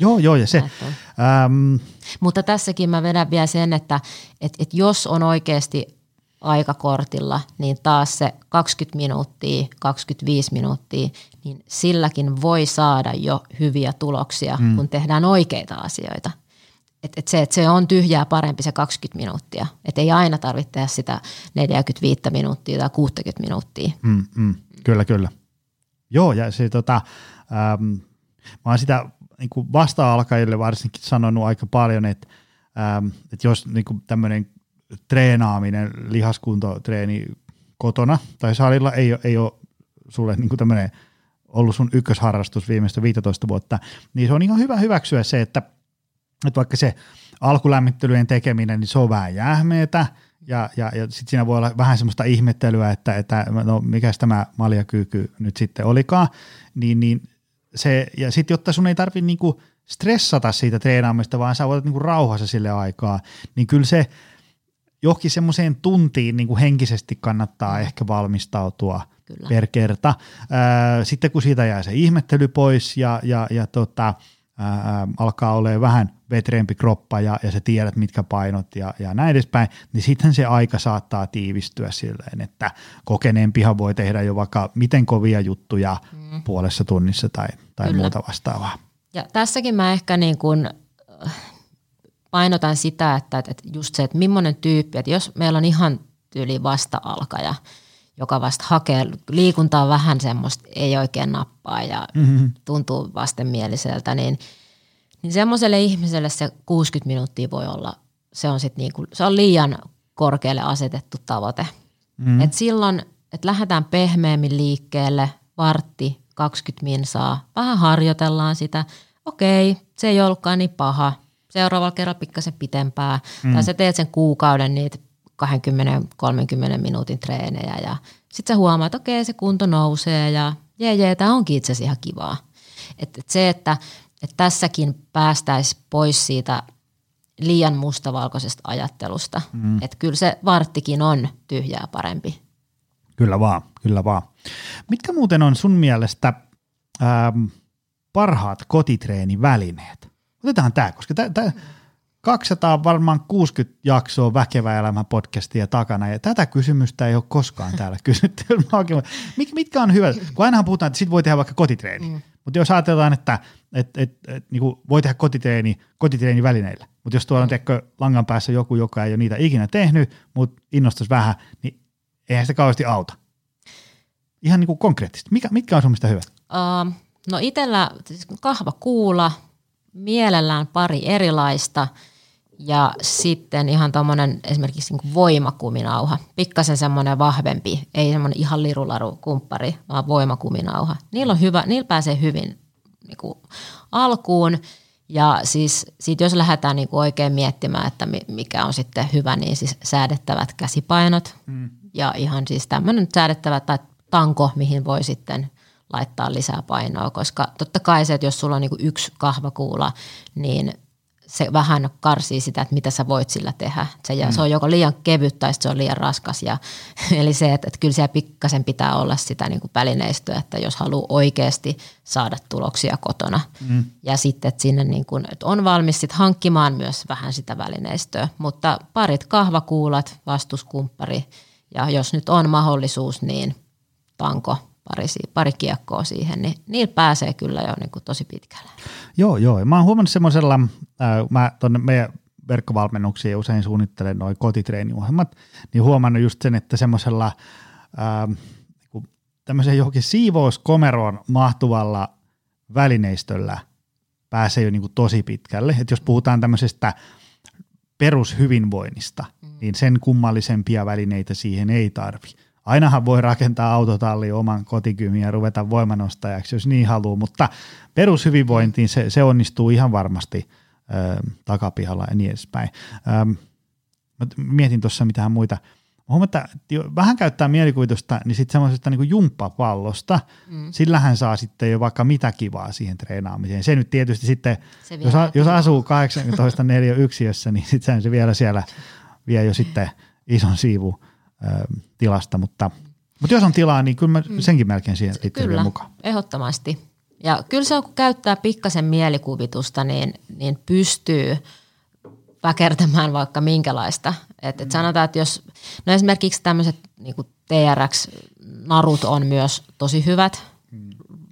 Joo, joo ja se. Ähm. Mutta tässäkin mä vedän vielä sen, että et, et jos on oikeasti aikakortilla, niin taas se kaksikymmentä minuuttia, kaksikymmentäviisi minuuttia, niin silläkin voi saada jo hyviä tuloksia, mm. kun tehdään oikeita asioita. Et, et se, et se on tyhjää parempi se kaksikymmentä minuuttia. Et ei aina tarvitse tehdä sitä neljäkymmentäviisi minuuttia tai kuusikymmentä minuuttia. Mm, mm. Kyllä, kyllä. Joo, ja se tota, ähm, mä oon sitä niin kuin vasta-alkajille varsinkin sanonut aika paljon, että ähm, et jos niin kuin tämmöinen treenaaminen, lihaskuntotreeni kotona tai salilla ei, ei ole sulle niin tämmöinen ollut sun ykkösharrastus viimeistä viisitoista vuotta, niin se on ihan hyvä hyväksyä se, että, että vaikka se alkulämmittelyjen tekeminen, niin se on vähän jähmeetä ja, ja, ja sitten siinä voi olla vähän semmoista ihmettelyä, että, että no mikäs tämä maljakyky nyt sitten olikaan, niin, niin se, ja sitten jotta sun ei tarvitse niinku stressata siitä treenaamista, vaan sä voit niinku rauhassa sille aikaa, niin kyllä se johonkin semmoiseen tuntiin niin kuin henkisesti kannattaa ehkä valmistautua Kyllä. per kerta. Sitten kun siitä jää se ihmettely pois ja, ja, ja tota, ää, alkaa olemaan vähän vetreempi kroppa ja, ja sä tiedät mitkä painot ja, ja näin edespäin, niin sitten se aika saattaa tiivistyä silleen, että kokeneempihan voi tehdä jo vaikka miten kovia juttuja mm. puolessa tunnissa tai, tai muuta vastaavaa. Ja tässäkin mä ehkä niin kuin painotan sitä, että just se, että millainen tyyppi, että jos meillä on ihan tyyli vasta-alkaja, joka vasta hakee, liikuntaa vähän semmoista, ei oikein nappaa ja mm-hmm. tuntuu vastenmieliseltä, niin, niin semmoiselle ihmiselle se kuusikymmentä minuuttia voi olla, se on, sit niinku, se on liian korkealle asetettu tavoite. Mm-hmm. Et silloin, että lähdetään pehmeämmin liikkeelle, vartti, kaksikymmentä minsaa, vähän harjoitellaan sitä, okei, se ei ollutkaan niin paha. Seuraavalla kerralla pikkasen pitempää. Mm. Tai sä teet sen kuukauden niitä kaksikymmentä kolmekymmentä minuutin treenejä ja sit sä huomaat, että okei se kunto nousee ja jee jee, tää onkin itse asiassa ihan kivaa. Et, et se, että et tässäkin päästäisiin pois siitä liian mustavalkoisesta ajattelusta. Mm. Että kyllä se varttikin on tyhjää parempi. Kyllä vaan, kyllä vaan. Mitkä muuten on sun mielestä ähm, parhaat kotitreenivälineet? Otetaan tämä, koska tää, tää kaksisataakuusikymmentä jaksoa Väkevä elämä -podcastia takana, ja tätä kysymystä ei ole koskaan täällä kysytty. Mik, mitkä on hyvä? Kun ainahan puhutaan, että sit voi tehdä vaikka kotitreeni, mm. mutta jos ajatellaan, että et, et, et, niinku voi tehdä kotitreeni kotitreenivälineillä, mutta jos tuolla on tekkö langan päässä joku, joka ei ole niitä ikinä tehnyt, mutta innostus vähän, niin eihän sitä kauheasti auta. Ihan niinku konkreettisesti. Mikä, mitkä on sun mielestä hyvät? Uh, no itsellä kahvakuula. Mielellään pari erilaista ja sitten ihan tommonen esimerkiksi niin kuin voimakuminauha, pikkasen semmoinen vahvempi, ei semmoinen ihan lirularukumppari, vaan voimakuminauha. Niillä on hyvä, niillä pääsee hyvin niin kuin alkuun. Ja siis siitä jos lähdetään niinku oikein miettimään, että mikä on sitten hyvä, niin siis säädettävät käsipainot mm. ja ihan siis tämmöinen säädettävä tai tanko, mihin voi sitten laittaa lisää painoa, koska totta kai se, että jos sulla on niinku yksi kahvakuula, niin se vähän karsii sitä, että mitä sä voit sillä tehdä. Se, mm. se on joko liian kevyt tai se on liian raskas. Ja, eli se, että, että kyllä siellä pikkasen pitää olla sitä niin kuin välineistöä, että jos haluaa oikeasti saada tuloksia kotona. Mm. Ja sitten, että sinne niin kuin, että on valmis sit hankkimaan myös vähän sitä välineistöä. Mutta parit kahvakuulat, vastuskumppari ja jos nyt on mahdollisuus, niin tanko. Pari, pari kiekkoa siihen, niin niillä pääsee kyllä jo niin kuin tosi pitkälle. Joo, joo. Ja mä oon huomannut semmoisella, ää, mä tuonne meidän verkkovalmennuksiin usein suunnittelen noin kotitreeniohjelmat, niin huomannut just sen, että semmoisella ää, tämmöiseen johonkin siivouskomeroon mahtuvalla välineistöllä pääsee jo niin kuin tosi pitkälle. Että jos puhutaan tämmöisestä perushyvinvoinnista, mm. niin sen kummallisempia välineitä siihen ei tarvitse. Ainahan voi rakentaa autotallia oman kotikymiin ja ruveta voimanostajaksi, jos niin haluaa, mutta perushyvinvointiin se, se onnistuu ihan varmasti ö, takapihalla ja niin edespäin. Ö, mietin tuossa mitään muita. Huomaan, että vähän käyttää mielikuvitusta, niin sitten semmoisesta niin jumppapallosta, mm. sillähän saa sitten jo vaikka mitä kivaa siihen treenaamiseen. Se nyt tietysti sitten, jos, a, jos asuu kahdeksantoista neljä yksiössä, niin sitten se vielä siellä vie jo sitten ison siivun tilasta, mutta, mutta jos on tilaa, niin kyllä mä senkin melkein siihen liittyy mukaan. Kyllä, ehdottomasti. Ja kyllä se on, kun käyttää pikkasen mielikuvitusta, niin, niin pystyy väkertämään vaikka minkälaista. Et, et sanotaan, että jos, no esimerkiksi tämmöiset niin kuin T R X-narut on myös tosi hyvät,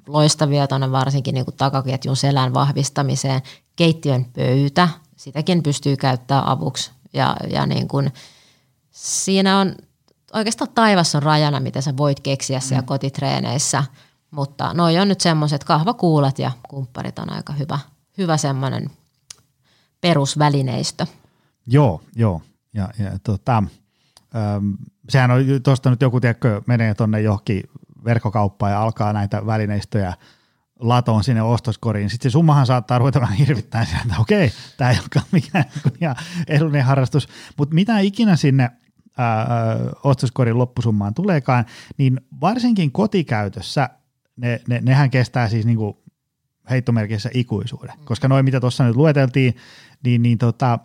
loistavia tuonne varsinkin niin kuin takaketjun selän vahvistamiseen, keittiön pöytä, sitäkin pystyy käyttämään avuksi ja, ja niin kuin siinä on oikeastaan taivas on rajana, mitä sä voit keksiä siellä mm. kotitreeneissä, mutta noi on nyt semmoiset kahvakuulat ja kumpparit on aika hyvä, hyvä semmoinen perusvälineistö. Joo, joo. Ja, ja, tota, äm, sehän on tuosta nyt joku, tiedätkö, menee tuonne johonkin verkkokauppaan ja alkaa näitä välineistöjä latoon sinne ostoskoriin. Sitten se summahan saattaa ruveta vähän hirvittämään sieltä, että okei, tämä ei olekaan mikään ihan edullinen harrastus, mutta mitä ikinä sinne Öö, ostoskorin loppusummaan tuleekaan, niin varsinkin kotikäytössä ne, ne, nehän kestää siis niinku heittomerkissä ikuisuuden, koska noi mitä tuossa nyt lueteltiin, niin, niin tota,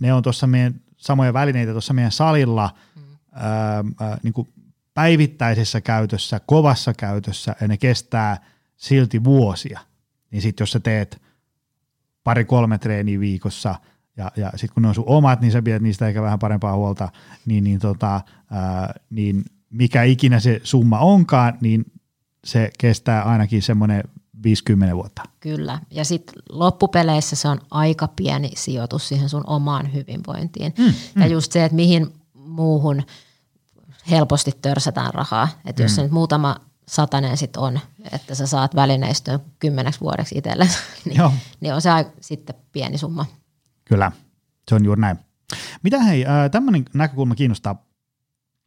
ne on tuossa meidän samoja välineitä tuossa meidän salilla öö, niinku päivittäisessä käytössä, kovassa käytössä ja ne kestää silti vuosia. Niin sit jos sä teet pari kolme treeniä viikossa Ja, ja sitten kun ne on sun omat, niin sä pidät niistä ehkä vähän parempaa huolta, niin, niin, tota, ää, niin mikä ikinä se summa onkaan, niin se kestää ainakin semmoinen viisikymmentä vuotta. Kyllä, ja sitten loppupeleissä se on aika pieni sijoitus siihen sun omaan hyvinvointiin. Mm, mm. Ja just se, että mihin muuhun helposti törsätään rahaa. Että jos mm. se nyt muutama satanen sitten on, että sä saat välineistön kymmeneksi vuodeksi itsellesi, niin, niin on se aika, sitten pieni summa. Kyllä, se on juuri näin. Mitä hei, tämmöinen näkökulma kiinnostaa.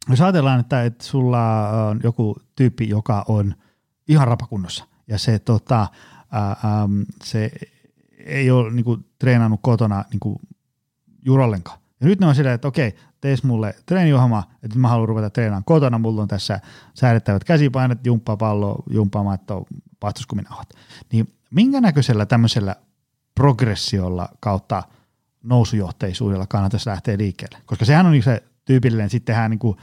Jos ajatellaan, että, että sulla on joku tyyppi, joka on ihan rapakunnossa ja se, tota, ää, se ei ole niinku, treenannut kotona niinku, juuri ollenkaan. Ja nyt ne on silleen, että okei, tees mulle treeniohjelma, että mä haluan ruveta treenaamaan kotona, mulla on tässä säädettävät käsipainot, jumppapallo, jumppamatto, vastuskuminauhat. Niin minkä näköisellä tämmöisellä progressiolla kautta nousujohteisuudella kannattaisi lähteä liikkeelle, koska sehän on se tyypillinen, sittenhän niin kuin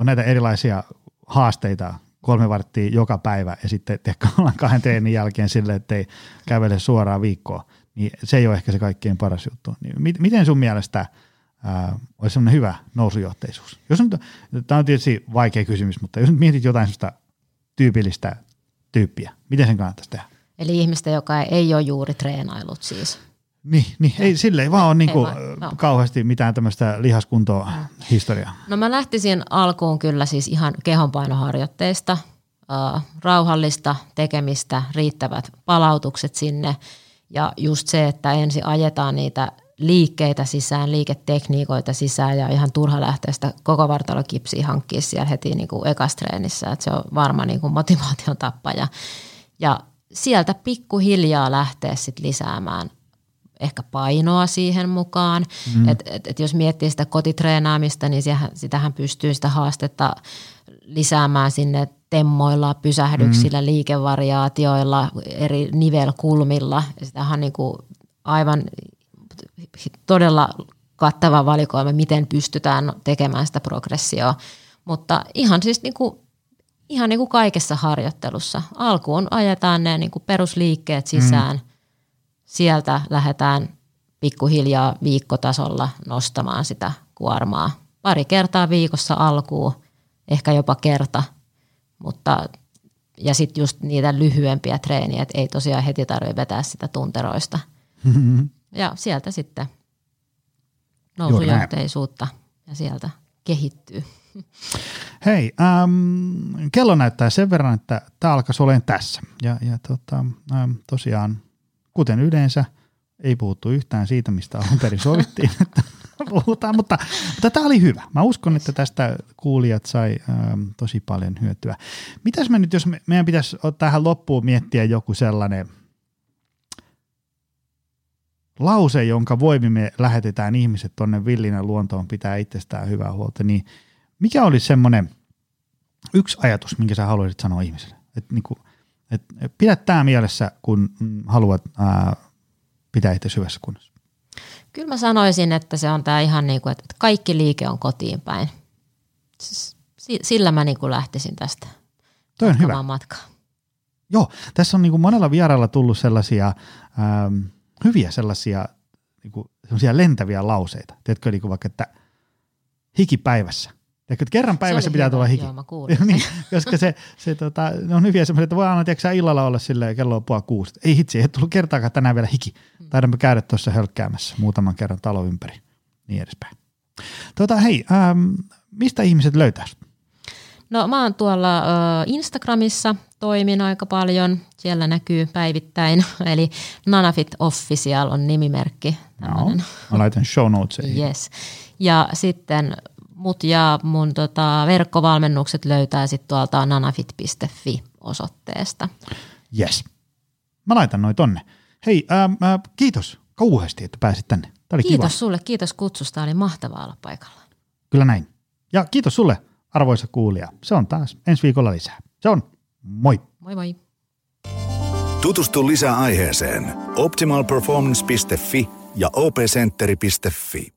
on näitä erilaisia haasteita kolme varttia joka päivä ja sitten ehkä ollaan kahden treenin jälkeen silleen, että ei kävele suoraan viikkoon, niin se ei ole ehkä se kaikkein paras juttu. Niin miten sun mielestä ää, olisi sellainen hyvä nousujohteisuus? Jos nyt, tämä on tietysti vaikea kysymys, mutta jos nyt mietit jotain sellaista tyypillistä tyyppiä, miten sen kannattaisi tehdä? Eli ihmistä, joka ei ole juuri treenailut siis. Niin, niin. Ei, sille ei vaan ole niin kuin no. kauheasti mitään tämmöistä lihaskuntoa historiaa. No mä lähtisin alkuun kyllä siis ihan kehonpainoharjoitteista, äh, rauhallista tekemistä, riittävät palautukset sinne ja just se, että ensin ajetaan niitä liikkeitä sisään, liiketekniikoita sisään ja ihan turha lähteä sitä koko vartalokipsiä hankkia siellä heti niin kuin ekastreenissä, että se on varma niin kuin motivaation tappaja. Ja sieltä pikkuhiljaa lähteä sit lisäämään ehkä painoa siihen mukaan. Mm. Et, et, et jos miettii sitä kotitreenaamista, niin sieltä, sitähän pystyy sitä haastetta lisäämään sinne temmoilla, pysähdyksillä, mm. liikevariaatioilla, eri nivelkulmilla. Sitähän on niin kuin aivan todella kattava valikoima, miten pystytään tekemään sitä progressioa. Mutta ihan siis niin kuin, ihan niin kuin kaikessa harjoittelussa. Alkuun ajetaan ne niin kuin perusliikkeet sisään. Mm. Sieltä lähdetään pikkuhiljaa viikkotasolla nostamaan sitä kuormaa. Pari kertaa viikossa alkuun, ehkä jopa kerta. Mutta, ja sitten just niitä lyhyempiä treeniä, että ei tosiaan heti tarvitse vetää sitä tunteroista. Ja sieltä sitten nousujohteisuutta ja sieltä kehittyy. Hei, äm, kello näyttää sen verran, että tämä alkaisi olemaan tässä. Ja, ja tota, äm, tosiaan, kuten yleensä, ei puhuttu yhtään siitä, mistä alun perin sovittiin, että puhutaan, mutta, mutta tämä oli hyvä. Mä uskon, että tästä kuulijat sai äm, tosi paljon hyötyä. Mitäs me nyt, jos me, meidän pitäisi tähän loppuun miettiä joku sellainen lause, jonka voimimme lähetetään ihmiset tuonne villinä luontoon pitää itsestään hyvää huolta, niin mikä olisi semmoinen yksi ajatus, minkä sä haluaisit sanoa ihmiselle? Että niinku, et pidä tämä mielessä, kun haluat ää, pitää itse hyvässä kunnossa. Kyllä mä sanoisin, että se on tää ihan niin kuin, että kaikki liike on kotiin päin. Sillä mä niin kuin lähtisin tästä. Toi on hyvä. Matkaa. Joo, tässä on niin kuin monella vierailla tullut sellaisia... Ää, hyviä sellaisia niinku semmoisia lentäviä lauseita. Tiedätkö niinku vaikka että hiki päivässä. Tiedätkö että kerran päivässä pitää hyvä. Tulla hiki. Joo, mä kuulin. Niin, koska se se tota ne on hyviä semmoisia että voi aina tiedätkö illalla olla sille kello on puoli kuusi. Ei hitsi, ei tullut kertaakaan tänään vielä hiki. Taidamme käydä tuossa hölkkäämässä muutaman kerran talo ympäri. Niin edespäin. Tota hei, ähm, mistä ihmiset löytää? No mä oon tuolla ö, Instagramissa, toimin aika paljon, siellä näkyy päivittäin, eli Nanafit Official on nimimerkki. No, mä laitan show notesiin. Yes. Ja sitten mut ja mun tota, verkkovalmennukset löytää sitten tuolta nanafit piste fi osoitteesta. Yes. Mä laitan noi tonne. Hei, ää, ää, kiitos kauheasti, että pääsit tänne. Tää oli kiitos kiva. Sulle, kiitos kutsusta, oli mahtavaa olla paikalla. Kyllä näin. Ja kiitos sulle. Arvoisa kuulija, se on taas ensi viikolla lisää. Se on moi. Moi moi. Tutustu lisää aiheeseen optimal performance piste fi ja o p centeri piste fi.